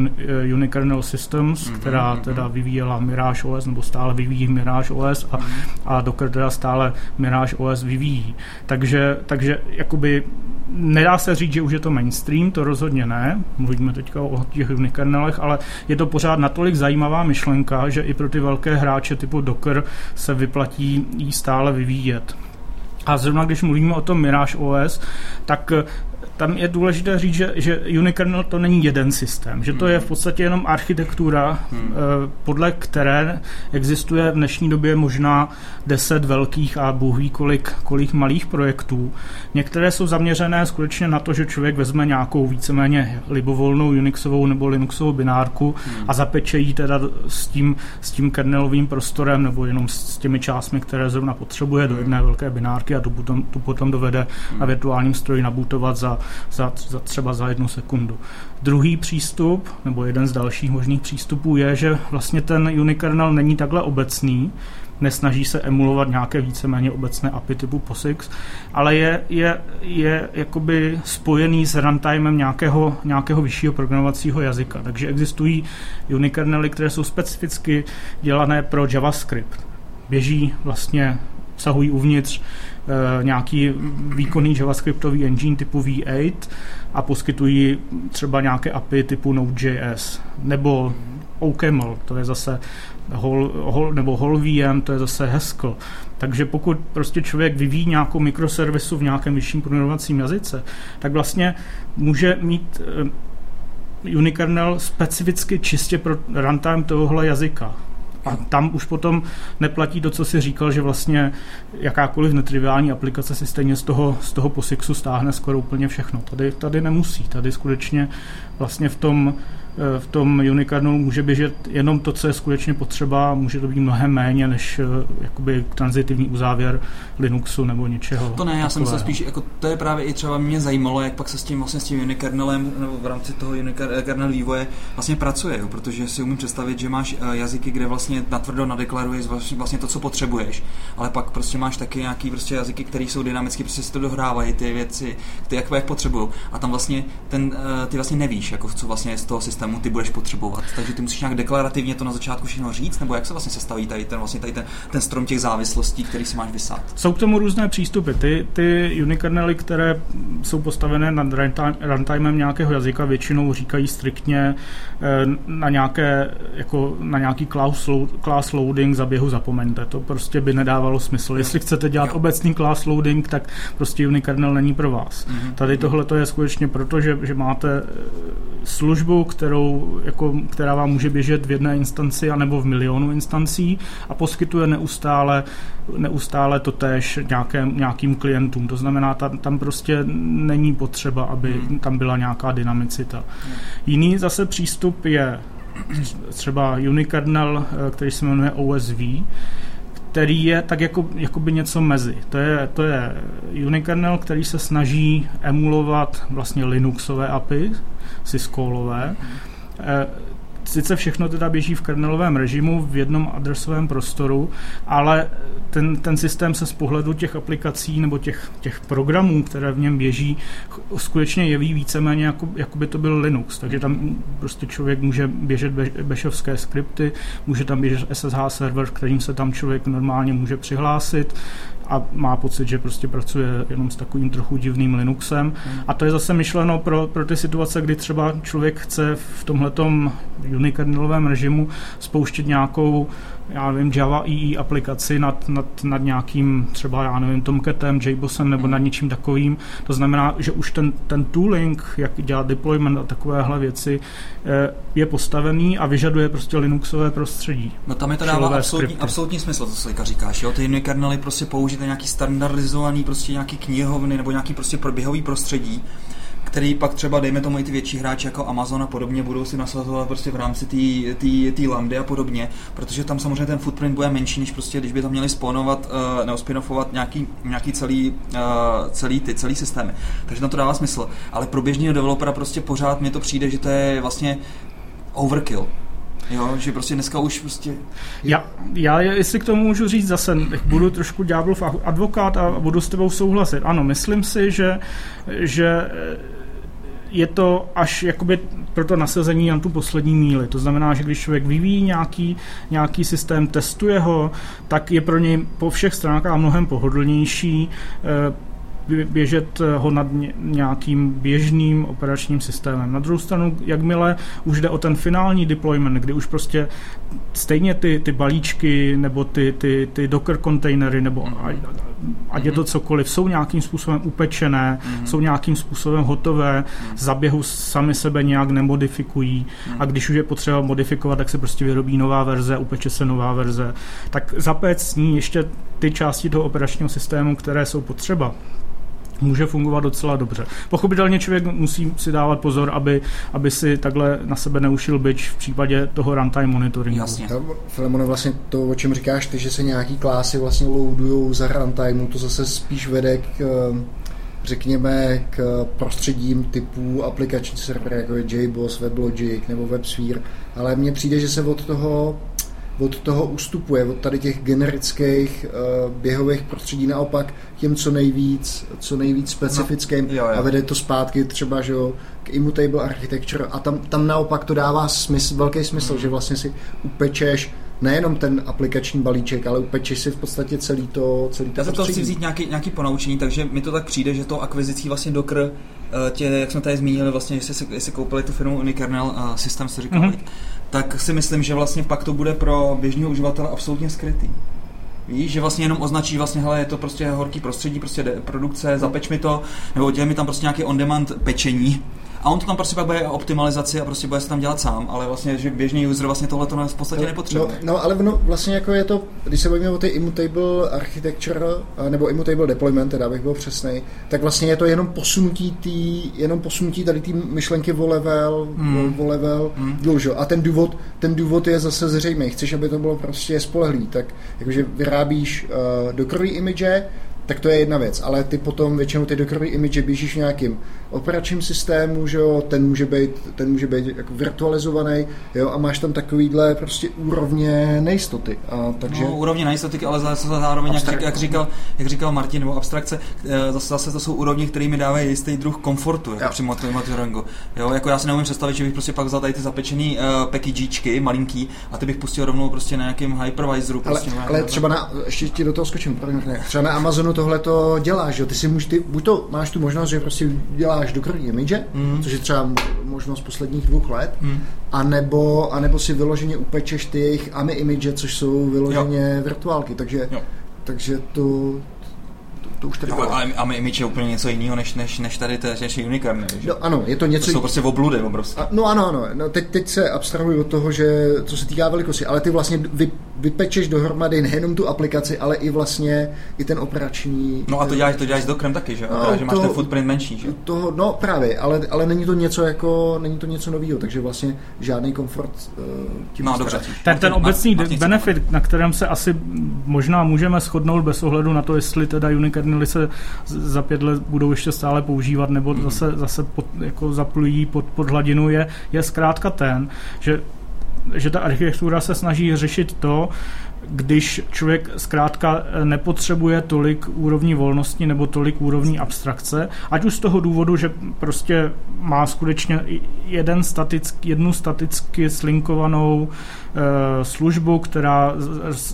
Unikernel Systems, která teda vyvíjela Mirage OS, nebo stále vyvíjí Mirage OS a Docker teda stále Mirage OS vyvíjí. Takže jakoby nedá se říct, že už je to mainstream, to rozhodně ne, mluvíme teďka o těch unikernelech, ale je to pořád natolik zajímavá myšlenka, že i pro ty velké hráče typu Docker se vyplatí ji stále vyvíjet. A zrovna když mluvíme o tom Mirage OS, tak tam je důležité říct, že unikernel to není jeden systém, že to je v podstatě jenom architektura, podle které existuje v dnešní době možná 10 velkých a bůh ví kolik malých projektů. Některé jsou zaměřené skutečně na to, že člověk vezme nějakou víceméně libovolnou unixovou nebo linuxovou binárku a zapeče ji teda s tím kernelovým prostorem nebo jenom s těmi částmi, které zrovna potřebuje do jedné velké binárky a tu potom dovede na virtuálním stroji nabootovat za třeba za 1 sekundu. Druhý přístup, nebo jeden z dalších možných přístupů je, že vlastně ten unikernel není takhle obecný, nesnaží se emulovat nějaké víceméně obecné API typu POSIX, ale je jakoby spojený s runtimem nějakého vyššího programovacího jazyka. Takže existují unikernely, které jsou specificky dělané pro JavaScript. Běží vlastně, obsahují uvnitř nějaký výkonný javascriptový engine typu V8 a poskytují třeba nějaké API typu Node.js nebo OCaml, to je zase Whole VM, to je zase Haskell. Takže pokud prostě člověk vyvíjí nějakou mikroservisu v nějakém vyšším programovacím jazyce, tak vlastně může mít unikernel specificky čistě pro runtime tohohle jazyka. A tam už potom neplatí to, co si říkal, že vlastně jakákoliv netriviální aplikace si stejně z toho POSIXu stáhne skoro úplně všechno. Tady nemusí. Tady skutečně vlastně v tom unikernelu může běžet jenom to, co je skutečně potřeba, může to být mnohem méně než jakoby transitivní uzávěr Linuxu nebo něčeho. To ne, já jsem se spíš, jako to je právě i třeba mě zajímalo, jak pak se s tím unikernelem nebo v rámci toho unikernel vývoje vlastně pracuje, jo? Protože si umím představit, že máš jazyky, kde vlastně natvrdo nadeklaruješ vlastně to, co potřebuješ, ale pak prostě máš taky nějaký prostě jazyky, které jsou dynamicky, prostě si to dohrávají ty věci, ty jak potřebují, a tam vlastně ty vlastně nevíš, jako co vlastně je z toho systému ty budeš potřebovat. Takže ty musíš nějak deklarativně to na začátku všechno říct, nebo jak se vlastně sestaví tady ten strom těch závislostí, který si máš vysát? Jsou k tomu různé přístupy. Ty unikernely, které jsou postavené nad runtimem nějakého jazyka, většinou říkají striktně na nějaký class loading za běhu zapomeňte. To prostě by nedávalo smysl. Jestli chcete dělat obecný class loading, tak prostě unikernel není pro vás. Tady tohle to je skutečně proto, že máte službu, která vám může běžet v jedné instanci anebo v milionu instancí a poskytuje neustále totéž nějakým klientům. To znamená, tam prostě není potřeba, aby tam byla nějaká dynamicita. Jiný zase přístup je třeba unikernel, který se jmenuje OSv, který je tak jakoby něco mezi. To je unikernel, který se snaží emulovat vlastně Linuxové API, syscallové. Sice všechno teda běží v kernelovém režimu, v jednom adresovém prostoru, ale ten systém se z pohledu těch aplikací nebo těch programů, které v něm běží, skutečně jeví víceméně jako by to byl Linux. Takže tam prostě člověk může běžet bešovské skripty, může tam běžet SSH server, kterým se tam člověk normálně může přihlásit a má pocit, že prostě pracuje jenom s takovým trochu divným Linuxem. A to je zase myšleno pro ty situace, kdy třeba člověk chce v tomhletom unikernelovém režimu spouštět nějakou, já nevím, Java EE aplikaci nad nějakým třeba, já nevím, Tomcatem, JBossem nebo nad něčím takovým. To znamená, že už ten tooling, jak dělat deployment a takovéhle věci, je postavený a vyžaduje prostě Linuxové prostředí. No tam je to dává absolutní smysl, to co teďka říkáš, jo? Ty unikernely prostě použít nějaký standardizovaný prostě nějaký knihovny nebo nějaký prostě proběhový prostředí, který pak třeba, dejme tomu i ty větší hráči jako Amazon a podobně, budou si nasazovat prostě v rámci té lambdy a podobně, protože tam samozřejmě ten footprint bude menší, než prostě, když by tam měli spawnovat nebo spinofovat nějaký celý systémy. Takže na to dává smysl. Ale pro běžného developera prostě pořád mi to přijde, že to je vlastně overkill. Jo, že prostě dneska už prostě... Já jestli k tomu můžu říct zase, budu trošku ďáblův advokát a budu s tebou souhlasit. Ano, myslím si, že je to až jakoby pro to nasazení na tu poslední míli. To znamená, že když člověk vyvíjí nějaký systém, testuje ho, tak je pro něj po všech stránkách mnohem pohodlnější běžet ho nad nějakým běžným operačním systémem. Na druhou stranu, jakmile už jde o ten finální deployment, kdy už prostě stejně ty balíčky nebo ty Docker kontejnery nebo ať je to cokoliv, jsou nějakým způsobem upečené, jsou nějakým způsobem hotové, za běhu sami sebe nějak nemodifikují a když už je potřeba modifikovat, tak se prostě vyrobí nová verze, upeče se nová verze. Tak zapéct s ní ještě ty části toho operačního systému, které jsou potřeba, může fungovat docela dobře. Pochopitelně člověk musí si dávat pozor, aby si takhle na sebe neušil bič v případě toho runtime monitoringu. Jasně. Filemone, vlastně to, o čem říkáš ty, že se nějaký klásy vlastně loadujou za runtimeu, to zase spíš vede k, řekněme, k prostředím typu aplikační server, jako je JBoss, WebLogic nebo WebSphere, ale mně přijde, že se od toho ustupuje, od tady těch generických běhových prostředí naopak těm co nejvíc specifickým a vede to zpátky třeba, že jo, k immutable architecture a tam naopak to dává velký smysl, že vlastně si upečeš nejenom ten aplikační balíček, ale upečeš si v podstatě celý to prostředí. Já se to chci vzít nějaký ponaučení, takže mi to tak přijde, že to akvizicí vlastně Docker, jak jsme tady zmínili, vlastně, že jsi koupili tu firmu Unikernel System, se říkali, tak si myslím, že vlastně pak to bude pro běžného uživatele absolutně skrytý. Víš, že vlastně jenom označí vlastně, hele, je to prostě horký prostředí, prostě produkce, zapeč mi to, nebo dělej mi tam prostě nějaký on-demand pečení. A on to tam prostě pak bude optimalizaci a prostě bude se tam dělat sám, ale vlastně, že běžný user vlastně tohle to v podstatě nepotřebuje. No, ale vlastně jako je to, když se bavíme o ty immutable architecture, nebo immutable deployment, teda abych byl přesnej, tak vlastně je to jenom posunutí tady té myšlenky o level důl, že? A ten důvod je zase zřejmý. Chceš, aby to bylo prostě spolehlivý, tak jakože vyrábíš Dockerový image, tak to je jedna věc, ale ty potom většinou ty Dockerový image běžíš v nějakým operačním systému, že jo, ten může být jako virtualizovaný, jo, a máš tam takovýhle prostě úrovně nejistoty. A takže úrovně nejistoty, ale zároveň jak říkal Martin, nebo abstrakce, zase to jsou úrovně, kterými dávají jistý druh komfortu, jako při monitoringu. Jo, jako já si neumím představit, že bych prostě pak vzal tady ty zapečený packagečky malinký a ty bych pustil rovnou prostě na nějakém hypervisoru, prostě. Ale třeba ještě ti do toho skočím, třeba na Amazonu tohle to děláš, jo, ty si můžeš, buď to máš tu možnost, že prostě děláš Dockerový image, což je třeba možnost posledních 2 let, anebo si vyloženě upečeš ty jejich AMI image, což jsou vyloženě virtuálky, takže to už tady... Ale AMI image je úplně něco jiného, než tady to je Unicorn, ne? No, ano, je to něco... To jsou prostě obludy obrovské. No ano, teď se abstrahuji od toho, že co se týká velikosti, ale ty vlastně vypečeš dohromady nejenom tu aplikaci, ale i vlastně i ten operační... No a to děláš s Dockerem taky, že? No, že máš ten footprint menší, že? Toho, no právě, ale není to něco jako... Není to něco novýho, takže vlastně žádný komfort tím... No dobře. Ten obecný benefit, na kterém se asi možná můžeme shodnout bez ohledu na to, jestli teda unikernely se za 5 let budou ještě stále používat, nebo zase jako zaplují pod hladinu, je zkrátka ten, že ta architektura se snaží řešit to, když člověk zkrátka nepotřebuje tolik úrovní volnosti nebo tolik úrovní abstrakce, ať už z toho důvodu, že prostě má skutečně jednu staticky slinkovanou službu, která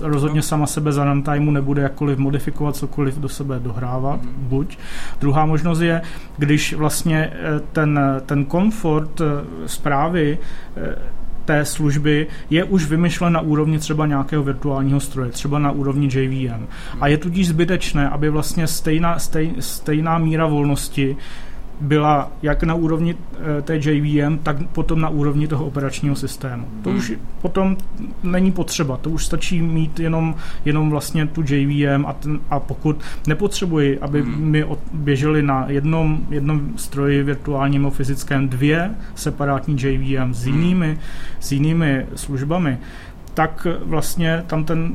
rozhodně sama sebe za runtimeu nebude jakkoliv modifikovat, cokoliv do sebe dohrávat, buď. Druhá možnost je, když vlastně ten komfort správy té služby je už vymyšlen na úrovni třeba nějakého virtuálního stroje, třeba na úrovni JVM. A je tudíž zbytečné, aby vlastně stejná míra volnosti byla jak na úrovni té JVM, tak potom na úrovni toho operačního systému. To už potom není potřeba, to už stačí mít jenom vlastně tu JVM a pokud nepotřebuji, aby mi běžely na jednom stroji virtuálním nebo fyzickém dvě separátní JVM s jinými službami, tak vlastně tam ten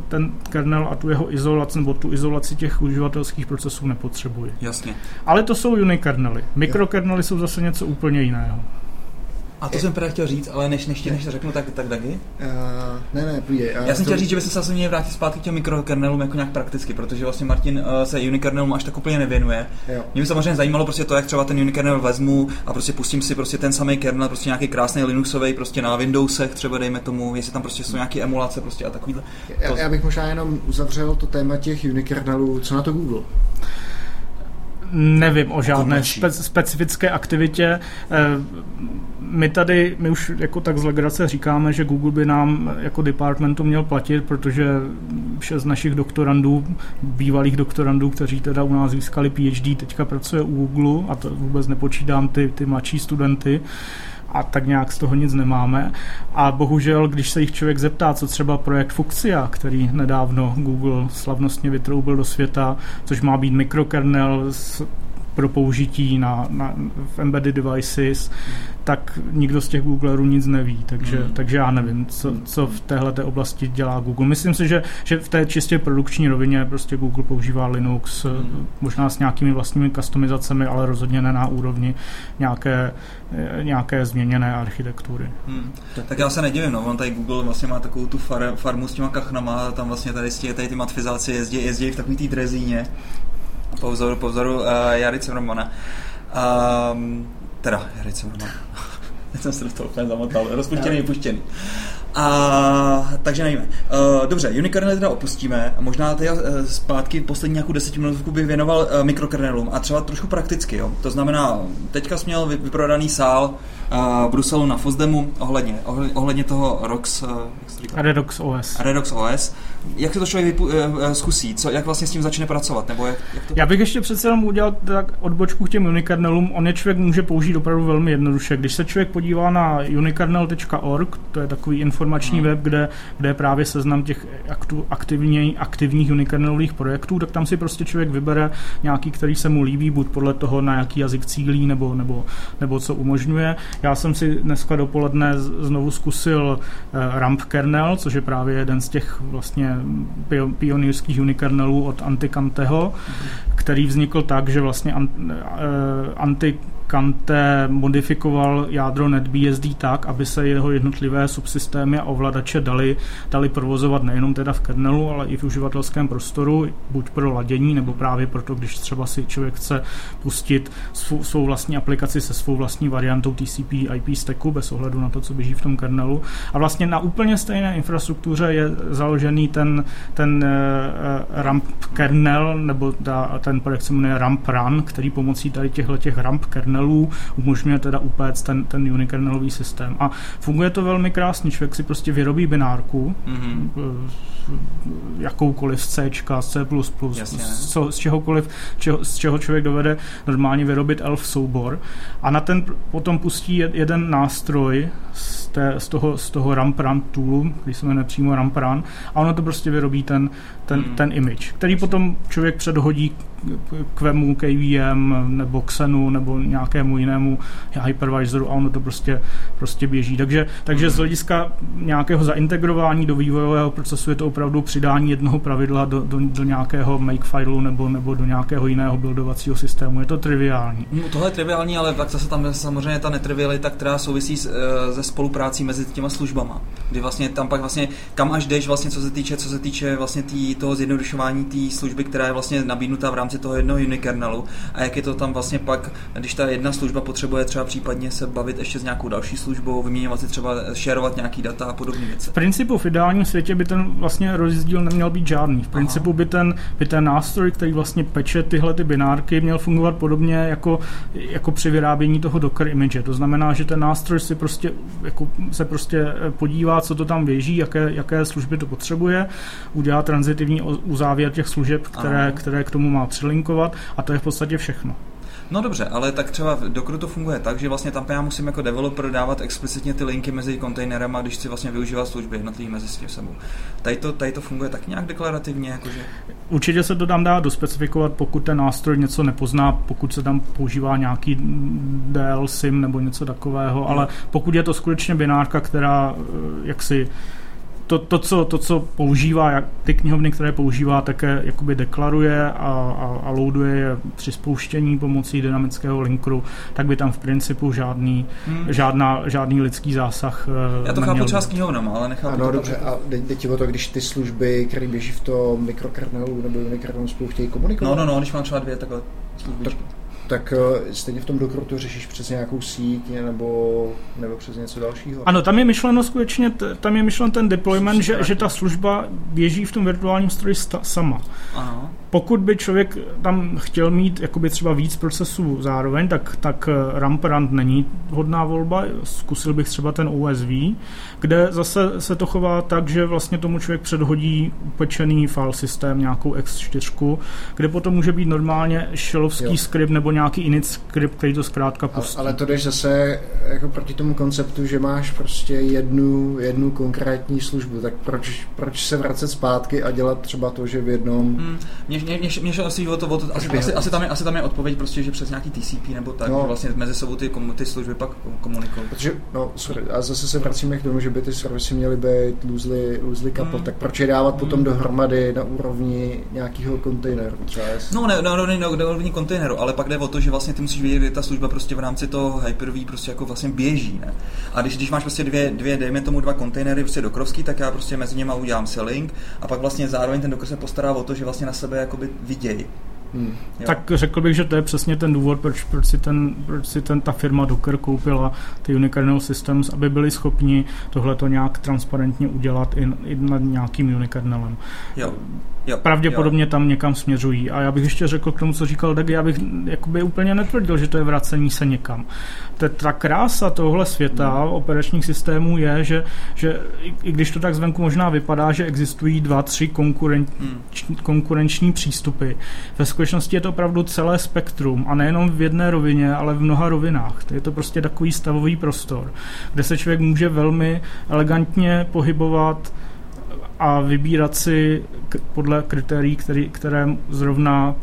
kernel a tu jeho izolaci nebo tu izolaci těch uživatelských procesů nepotřebuje. Jasně. Ale to jsou unikernely. Mikrokernely jsou zase něco úplně jiného. A to jsem právě chtěl říct, ale než to řeknu, tak Dagi? Já jsem chtěl říct, že byste se asi měli vrátit zpátky k těm mikrokernelům jako nějak prakticky, protože vlastně Martin se unikernelům až tak úplně nevěnuje. Mě by samozřejmě zajímalo prostě to, jak třeba ten unikernel vezmu a prostě pustím si prostě ten samý kernel, prostě nějaký krásný linuxový prostě na Windowsech, třeba dejme tomu, jestli tam prostě jsou nějaké emulace prostě a takovýhle. Já bych možná jenom uzavřel to téma těch unikernelů, co na to Google? Nevím o žádné specifické aktivitě. My už jako tak z legrace říkáme, že Google by nám jako departmentu měl platit, protože 6 našich doktorandů, bývalých doktorandů, kteří teda u nás získali PhD, teďka pracuje u Google a to vůbec nepočítám ty mladší studenty a tak nějak z toho nic nemáme. A bohužel, když se jich člověk zeptá, co třeba projekt Fuchsia, který nedávno Google slavnostně vytroubil do světa, což má být mikrokernel pro použití v embedded devices, tak nikdo z těch Googlerů nic neví, takže já nevím, co v téhleté oblasti dělá Google. Myslím si, že v té čistě produkční rovině prostě Google používá Linux, možná s nějakými vlastními customizacemi, ale rozhodně ne na úrovni nějaké změněné architektury. Tak já se nedivím, on tady Google vlastně má takovou tu farmu s těma kachnama, tam vlastně tady ty matfizáci jezdí v takový té drezíně, po vzoru Jary Cimrmana. Teda Jary Cimrmana. Já jsem se do toho úplně zamotal. Rozpuštěný, vypuštěný. Takže nevíme. Dobře, unikernel teda opustíme. Možná tady zpátky poslední nějakou 10 minutovku bych věnoval mikrokernelům a třeba trošku prakticky. Jo? To znamená, teďka jsi měl vyprodaný sál v Bruselu na FOSDEMu ohledně toho Redox OS. Jak se to člověk zkusí? Jak vlastně s tím začne pracovat? Nebo jak to... Já bych ještě přece jenom udělal tak odbočku k těm unikernelům. On je člověk může použít opravdu velmi jednoduše. Když se člověk podívá na unikernel.org, to je takový informační web, kde je právě seznam těch aktivních unikernelových projektů, tak tam si prostě člověk vybere nějaký, který se mu líbí, buď podle toho, na jaký jazyk cílí, nebo co umožňuje. Já jsem si dneska dopoledne znovu zkusil RAMP kernel, což je právě jeden z těch vlastně pionýrských unikernelů od Antikantého, který vznikl tak, že vlastně Antikanté modifikoval jádro NetBSD tak, aby se jeho jednotlivé subsystémy a ovladače dali provozovat nejenom teda v kernelu, ale i v uživatelském prostoru, buď pro ladění, nebo právě proto, když třeba si člověk chce pustit svou vlastní aplikaci se svou vlastní variantou TCP IP stacku, bez ohledu na to, co běží v tom kernelu. A vlastně na úplně stejné infrastruktuře je založený ten RAMP kernel, nebo ten projekt se jmenuje RAMP Run, který pomocí tady těchto RAMP kernelů umožňuje teda upéct ten unikernelový systém. A funguje to velmi krásně, člověk si prostě vyrobí binárku, jakoukoliv z C, z C++, z čehokoliv, z čeho člověk dovede normálně vyrobit ELF soubor a na ten potom pustí jeden nástroj z toho RAMP Run toolu, když se jmenuje přímo RAMP Run, a ono to prostě vyrobí ten image, který potom člověk předhodí k VMu, KVM, nebo Xenu, nebo nějakému jinému hypervisoru a ono to prostě běží. Takže z hlediska nějakého zaintegrování do vývojového procesu je to opravdu přidání jednoho pravidla do nějakého makefileu nebo do nějakého jiného buildovacího systému. Je to triviální. Tohle je triviální, ale pak zase tam je samozřejmě ta netrivialita, která souvisí se spoluprácí mezi těma službama. Kdy vlastně tam pak vlastně kam až jdeš vlastně co se týče vlastně toho zjednodušování té služby, která je vlastně nabídnuta v rámci toho jednoho unikernelu a jak je to tam vlastně pak, když ta jedna služba potřebuje třeba případně se bavit ještě s nějakou další službou, vyměňovat si třeba, šerovat nějaký data a podobné věci. V principu v ideálním světě by ten vlastně rozdíl neměl být žádný. V principu by ten nástroj, který vlastně peče tyhle ty binárky, měl fungovat podobně jako při vyrábění toho Docker image. To znamená, že ten nástroj si prostě jako se prostě podívá, co to tam běží, jaké služby to potřebuje, udělá transitivní uzávěr těch služeb, které k tomu má přilinkovat a to je v podstatě všechno. No dobře, ale tak třeba v Dockeru to funguje tak, že vlastně tam já musím jako developer dávat explicitně ty linky mezi kontejnerama, když chci vlastně využívat služby jednotlivý mezi s tím sebou. Tady to funguje tak nějak deklarativně, jakože... Určitě se to tam dá dospecifikovat, pokud ten nástroj něco nepozná, pokud se tam používá nějaký DL sim nebo něco takového, ale pokud je to skutečně binárka, která jaksi... To, co používá, ty knihovny, které používá, také jakoby deklaruje a loaduje je při spouštění pomocí dynamického linkeru, tak by tam v principu žádný lidský zásah neměl. Já to chápu třeba s knihovnama, ale nechápu. Ano, dobře, a jde ti o to, když ty služby, které běží v tom mikrokernelu nebo unikernelu spolu chtějí komunikovat? No, když mám třeba dvě takové služby. Tak stejně v tom Dockeru to řešíš přes nějakou síť nebo přes něco dalšího? Ano, tam je myšleno skutečně, tam je myšlen ten deployment, že ta služba běží v tom virtuálním stroji sama. Aha. Pokud by člověk tam chtěl mít jakoby třeba víc procesů zároveň, tak RAMP Run není hodná volba, zkusil bych třeba ten OSv, kde zase se to chová tak, že vlastně tomu člověk předhodí upečený file systém, nějakou X4, kde potom může být normálně shellovský skript nebo nějaký init skript, který to zkrátka pustí. Ale to jdeš zase jako proti tomu konceptu, že máš prostě jednu konkrétní službu, tak proč se vracet zpátky a dělat třeba to, že v jednom... Mě šel asi o to, asi tam je odpověď prostě, že přes nějaký TCP nebo tak, no. Vlastně mezi sebou ty služby pak komunikují. Protože, a zase se vracíme k tomu, že by ty servisy měly být loosely coupled, tak proč je dávat potom dohromady na úrovni nějakého kontejneru třeba? No, na úrovni kontejneru, ale pak jde o to, že vlastně ty musíš vědět, že ta služba prostě v rámci toho Hyper-V prostě jako vlastně běží, ne? A když máš prostě dejme tomu dva kontejnery prostě dokrovský, tak já prostě mezi něma udělám si link a pak vlastně zároveň ten Docker se postará o to, že vlastně na sebe jakoby vidějí. Tak řekl bych, že to je přesně ten důvod, proč si ta firma Docker koupila ty unikernel systems, aby byli schopni tohleto nějak transparentně udělat i nad nějakým unikernelem. Pravděpodobně tam někam směřují. A já bych ještě řekl k tomu, co říkal Dagi, já bych jakoby úplně netvrdil, že to je vracení se někam. Ta krása tohle světa operačních systémů je, že i když to tak zvenku možná vypadá, že existují 2-3 konkurenční přístupy, ve skutečnosti je to opravdu celé spektrum a nejenom v jedné rovině, ale v mnoha rovinách. Je to prostě takový stavový prostor, kde se člověk může velmi elegantně pohybovat a vybírat si podle kritérií, které zrovna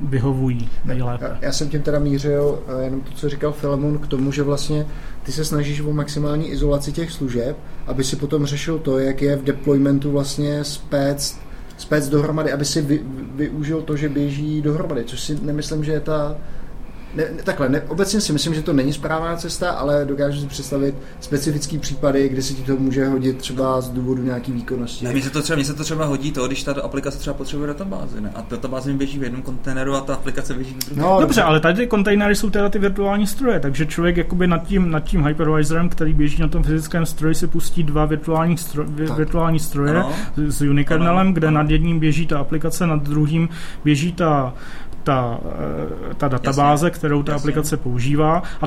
vyhovují nejlépe. Já jsem tím teda mířil jenom to, co říkal Filemon, k tomu, že vlastně ty se snažíš o maximální izolaci těch služeb, aby si potom řešil to, jak je v deploymentu vlastně spéc dohromady, aby si využil to, že běží dohromady, což si nemyslím, že je ta... obecně si myslím, že to není správná cesta, ale dokážu si představit specifický případy, kde se ti to může hodit třeba z důvodu nějaký výkonnosti. Mně se to třeba hodí to, když ta aplikace třeba potřebuje databázi, ne? A ta databázi běží v jednom kontejneru a ta aplikace běží v druhém. Dobře, ale tady ty kontejnery jsou teda ty virtuální stroje, takže člověk jakoby nad tím hypervisorem, který běží na tom fyzickém stroji, si pustí dva virtuální stroje s unikernelem, kde nad jedním běží ta aplikace, nad druhým běží ta databáze, kterou ta aplikace používá, a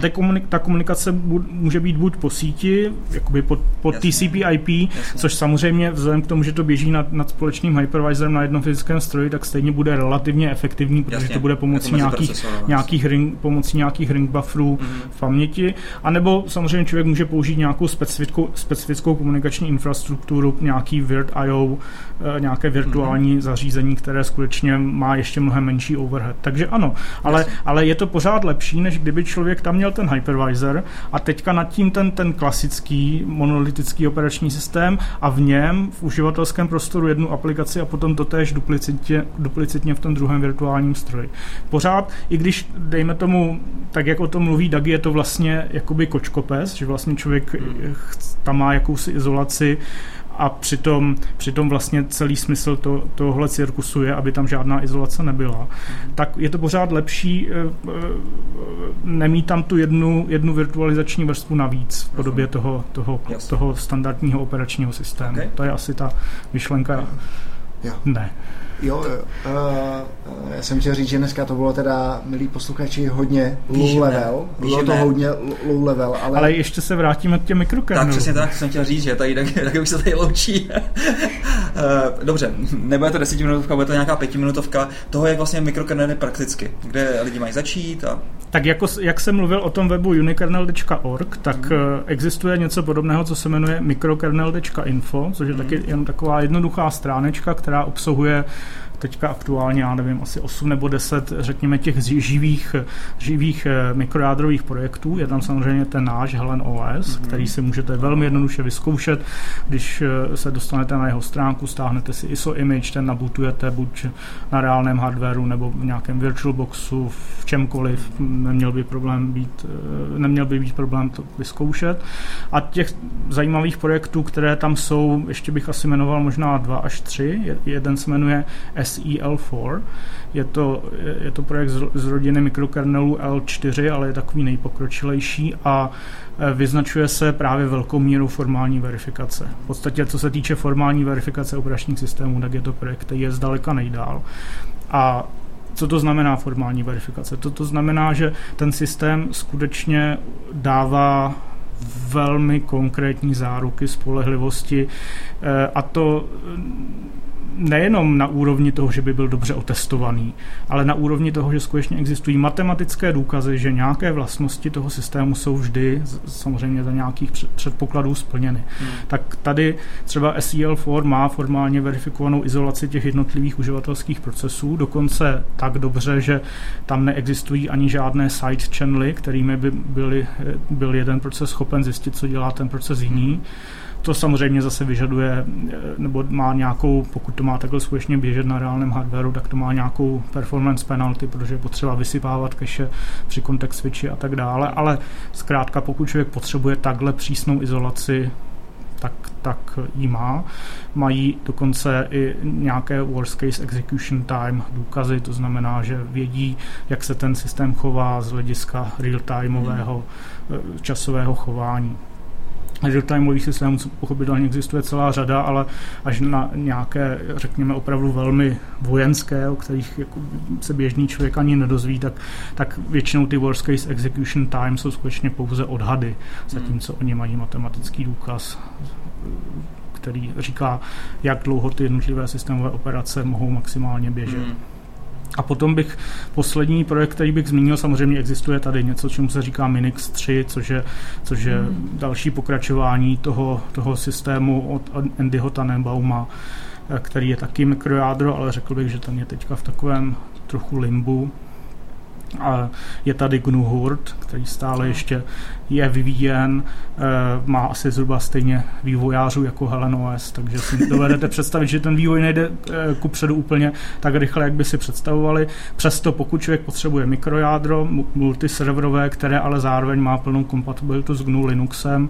ta komunikace může být buď po síti, jakoby pod TCP/IP, což samozřejmě vzhledem k tomu, že to běží nad společným hypervisorem na jednom fyzickém stroji, tak stejně bude relativně efektivní, protože to bude pomocí nějakých ring bufferů v paměti, anebo samozřejmě člověk může použít nějakou specifickou komunikační infrastrukturu, nějaký weird IO, nějaké virtuální zařízení, které skutečně má ještě mnohem menší overhead. Takže ano, ale je to pořád lepší, než kdyby člověk tam měl ten hypervisor a teďka nad tím ten klasický monolitický operační systém a v něm v uživatelském prostoru jednu aplikaci a potom totéž duplicitně v tom druhém virtuálním stroji. Pořád, i když dejme tomu, tak jak o tom mluví Dagi, je to vlastně jakoby kočkopes, že vlastně člověk tam má jakousi izolaci a přitom vlastně celý smysl tohle cirkusu je, aby tam žádná izolace nebyla, tak je to pořád lepší nemít tam tu jednu virtualizační vrstvu navíc v podobě toho standardního operačního systému. Okay. To je asi ta myšlenka. Jo. Ne. Jo, já jsem chtěl říct, že dneska to bylo teda, milí posluchači, hodně low level. Bylo to hodně low level, ale ještě se vrátíme k těm mikrokernelům. Tak přesně tak, jsem chtěl říct, že tady tak už se tady loučí. Dobře, nebude to 10minutovka, bude to nějaká 5minutovka toho, jak vlastně mikrokernely prakticky, kde lidi mají začít a... Tak jako, jak jsem mluvil o tom webu unikernel.org, tak existuje něco podobného, co se jmenuje mikrokernel.info, což je taky jen taková jednoduchá stránečka, která obsahuje teďka aktuálně, já nevím, asi 8 nebo 10, řekněme, těch živých mikrojádrových projektů. Je tam samozřejmě ten náš Helen OS, který si můžete velmi jednoduše vyzkoušet, když se dostanete na jeho stránku, stáhnete si ISO image, ten nabootujete buď na reálném hardwareu nebo v nějakém virtualboxu, v čemkoliv, neměl by být problém to vyzkoušet. A těch zajímavých projektů, které tam jsou, ještě bych asi jmenoval možná 2 až 3. Jeden se jmenuje SEL4. Je to projekt z rodiny mikrokernelů L4, ale je takový nejpokročilejší a vyznačuje se právě velkou mírou formální verifikace. V podstatě, co se týče formální verifikace operačních systémů, tak je to projekt, který je zdaleka nejdál. A co to znamená formální verifikace? To znamená, že ten systém skutečně dává velmi konkrétní záruky spolehlivosti, a to nejenom na úrovni toho, že by byl dobře otestovaný, ale na úrovni toho, že skutečně existují matematické důkazy, že nějaké vlastnosti toho systému jsou vždy samozřejmě za nějakých předpokladů splněny. Tak tady třeba SEL4 má formálně verifikovanou izolaci těch jednotlivých uživatelských procesů, dokonce tak dobře, že tam neexistují ani žádné side channely, kterými by byl jeden proces schopen zjistit, co dělá ten proces jiný. To samozřejmě zase vyžaduje, nebo má nějakou, pokud to má takhle skutečně běžet na reálném hardwareu, tak to má nějakou performance penalty, protože je potřeba vysypávat cache při context switchi a tak dále, ale zkrátka pokud člověk potřebuje takhle přísnou izolaci, tak ji má. Mají dokonce i nějaké worst case execution time důkazy, to znamená, že vědí, jak se ten systém chová z hlediska real-timeového časového chování. Real-timeových systémů pochopitelně existuje celá řada, ale až na nějaké, řekněme, opravdu velmi vojenské, o kterých jako se běžný člověk ani nedozví, tak většinou ty worst case execution time jsou skutečně pouze odhady, zatímco oni mají matematický důkaz, který říká, jak dlouho ty jednotlivé systémové operace mohou maximálně běžet. A potom bych poslední projekt, který bych zmínil, samozřejmě existuje tady něco, čemu se říká Minix 3, což je další pokračování toho systému od Andyho Tanenbauma, který je taky mikrojádro, ale řekl bych, že ten je teďka v takovém trochu limbu. A je tady GNU Hurd, který stále ještě je vyvíjen, má asi zhruba stejně vývojářů jako Helen OS, takže si dovedete představit, že ten vývoj nejde kupředu úplně tak rychle, jak by si představovali. Přesto pokud člověk potřebuje mikrojádro, multiserverové, které ale zároveň má plnou kompatibilitu s GNU Linuxem,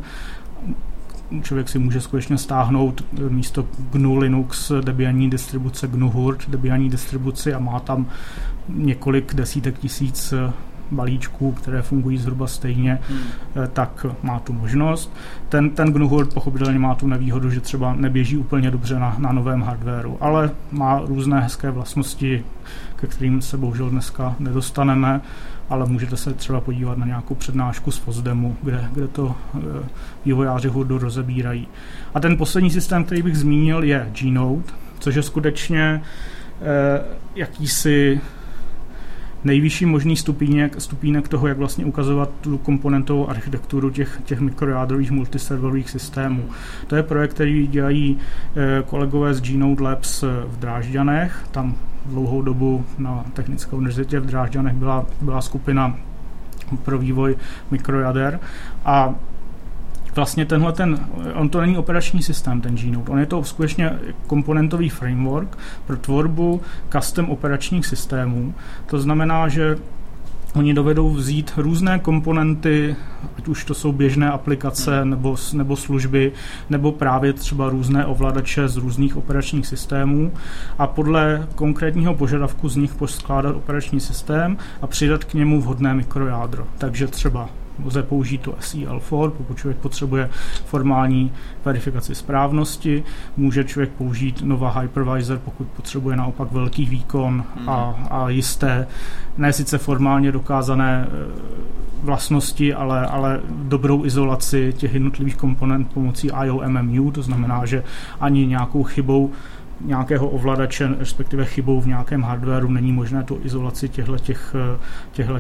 člověk si může skutečně stáhnout místo GNU Linux Debianní distribuce GNU Hurd, Debianní distribuci a má tam několik desítek tisíc balíčků, které fungují zhruba stejně, tak má tu možnost. Ten GNU Hurd pochopitelně má tu nevýhodu, že třeba neběží úplně dobře na novém hardwareu, ale má různé hezké vlastnosti, ke kterým se bohužel dneska nedostaneme, ale můžete se třeba podívat na nějakou přednášku z FOSDEMu, kde to vývojáři Hurdu rozebírají. A ten poslední systém, který bych zmínil, je Gnode, což je skutečně jakýsi nejvyšší možný stupínek toho, jak vlastně ukazovat tu komponentovou architekturu těch mikrojádrových multiserverových systémů. To je projekt, který dělají kolegové z Gnode Labs v Drážďanech. Tam dlouhou dobu na Technické univerzitě v Drážďanech byla skupina pro vývoj mikrojader a vlastně on to není operační systém, ten Gnode, on je to skutečně komponentový framework pro tvorbu custom operačních systémů. To znamená, že oni dovedou vzít různé komponenty, ať už to jsou běžné aplikace nebo služby, nebo právě třeba různé ovladače z různých operačních systémů a podle konkrétního požadavku z nich poskládat operační systém a přidat k němu vhodné mikrojádro. Takže třeba Lze použít tu SEL4, pokud člověk potřebuje formální verifikaci správnosti, může člověk použít Nova Hypervisor, pokud potřebuje naopak velký výkon a jisté, ne sice formálně dokázané vlastnosti, ale dobrou izolaci těch jednotlivých komponent pomocí IOMMU, to znamená, že ani nějakou chybou nějakého ovladače, respektive chybou v nějakém hardwaru není možné tu izolaci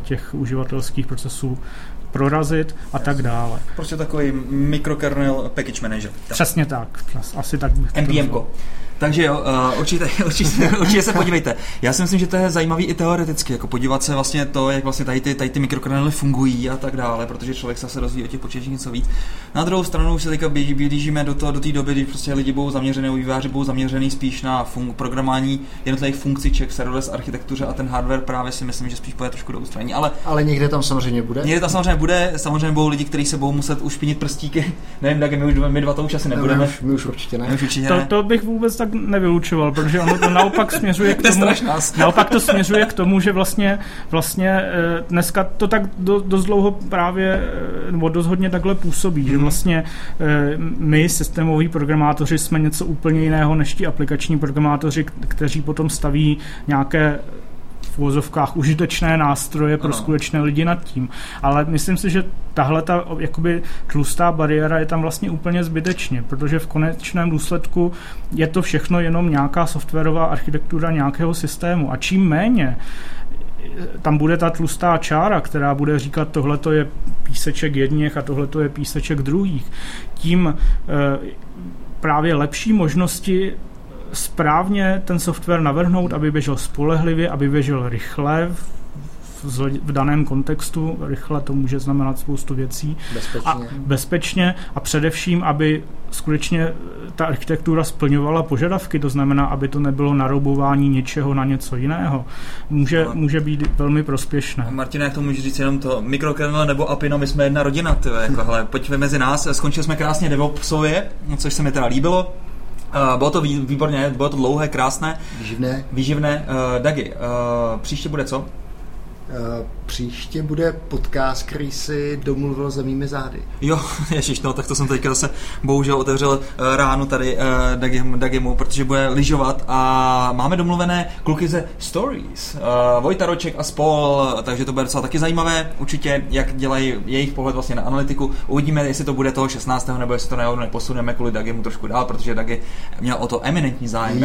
těchto uživatelských procesů prorazit a tak dále. Prostě takový mikrokernel package manager. Tak. Přesně tak. Asi tak bych MPMko. Takže jo, určitě se podívejte. Já si myslím, že to je zajímavý i teoreticky, jako podívat se vlastně to, jak vlastně tady ty mikrokernely fungují a tak dále, protože člověk se rozvíjí o těch počítačích něco víc. Na druhou stranu už se teďka blížíme do té doby, kdy prostě lidi budou zaměřený, vývojáři budou zaměřený spíš na programování jednotlivých funkciček, serverless architektuře a ten hardware právě si myslím, že spíš půjde trošku do ústraní. Ale někde tam samozřejmě bude. Samozřejmě budou lidi, kteří se budou muset už špinit prstíky. Nevím, tak my dva to už asi nebudeme. No, my už určitě ne. To bych vůbec tak nevylučoval, protože ono to naopak směřuje k tomu, že vlastně dneska to tak dost dlouho právě nebo dost hodně takhle působí, že vlastně my, systémoví programátoři, jsme něco úplně jiného než ti aplikační programátoři, kteří potom staví nějaké v uvozovkách užitečné nástroje pro skutečné lidi nad tím. Ale myslím si, že tahle ta jakoby tlustá bariéra je tam vlastně úplně zbytečně, protože v konečném důsledku je to všechno jenom nějaká softwarová architektura nějakého systému. A čím méně tam bude ta tlustá čára, která bude říkat, tohleto je píseček jedněch a tohleto je píseček druhých, tím právě lepší možnosti správně ten software navrhnout, aby běžel spolehlivě, aby běžel rychle v daném kontextu. Rychle to může znamenat spoustu věcí. Bezpečně a především, aby skutečně ta architektura splňovala požadavky, to znamená, aby to nebylo naroubování něčeho na něco jiného. Může být velmi prospěšné. Martina, jak to můžu říct jenom to mikrokernel nebo Apino, my jsme jedna rodina, jako, pojďme mezi nás, skončili jsme krásně DevOpsově, což se mi teda líbilo. Bylo to výborně, bylo to dlouhé, krásné. Výživné. Dagi, příště bude co? Příště bude podcast, který si domluvil za mými zády. Jo, ježiš, no, tak to jsem teďka zase bohužel otevřel ránu tady Dagimu, protože bude lyžovat a máme domluvené kluky ze Stories, Vojta Roček a spol, takže to bude docela taky zajímavé, určitě, jak dělají jejich pohled vlastně na analytiku. Uvidíme, jestli to bude toho 16. nebo jestli to neposuneme kvůli Dagimu trošku dál, protože Dagi měl o to eminentní zájem.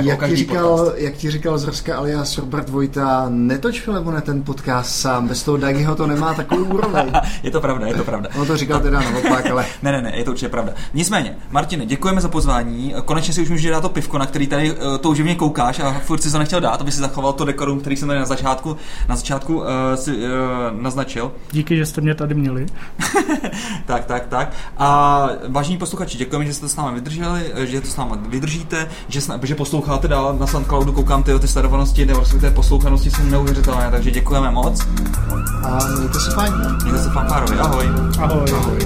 Jak ti říkal Zrska alias Robert Vojta, netoč Filemone ten podcast sám, bez toho Dagiho to nemá takovou úroveň. Je to pravda. On to říkal teda naopak, ale... Ne, je to určitě pravda. Nicméně, Martine, děkujeme za pozvání. Konečně si už můžeš dát to pivko, na který tady touživně koukáš a furt si to nechtěl dát, aby si zachoval to dekorum, který jsem tady na začátku si naznačil. Díky, že jste mě tady měli. Tak. A vážení posluchači, děkujeme, že jste s námi vydrželi, že to s námi vydržíte, že posloucháte dál na SoundCloudu, koukám ty sledovanosti, nebo ty poslouchanosti jsou neuvěřitelné, takže děkujeme moc. A mějte se fajn. Mějte se fanfárově. Ahoj.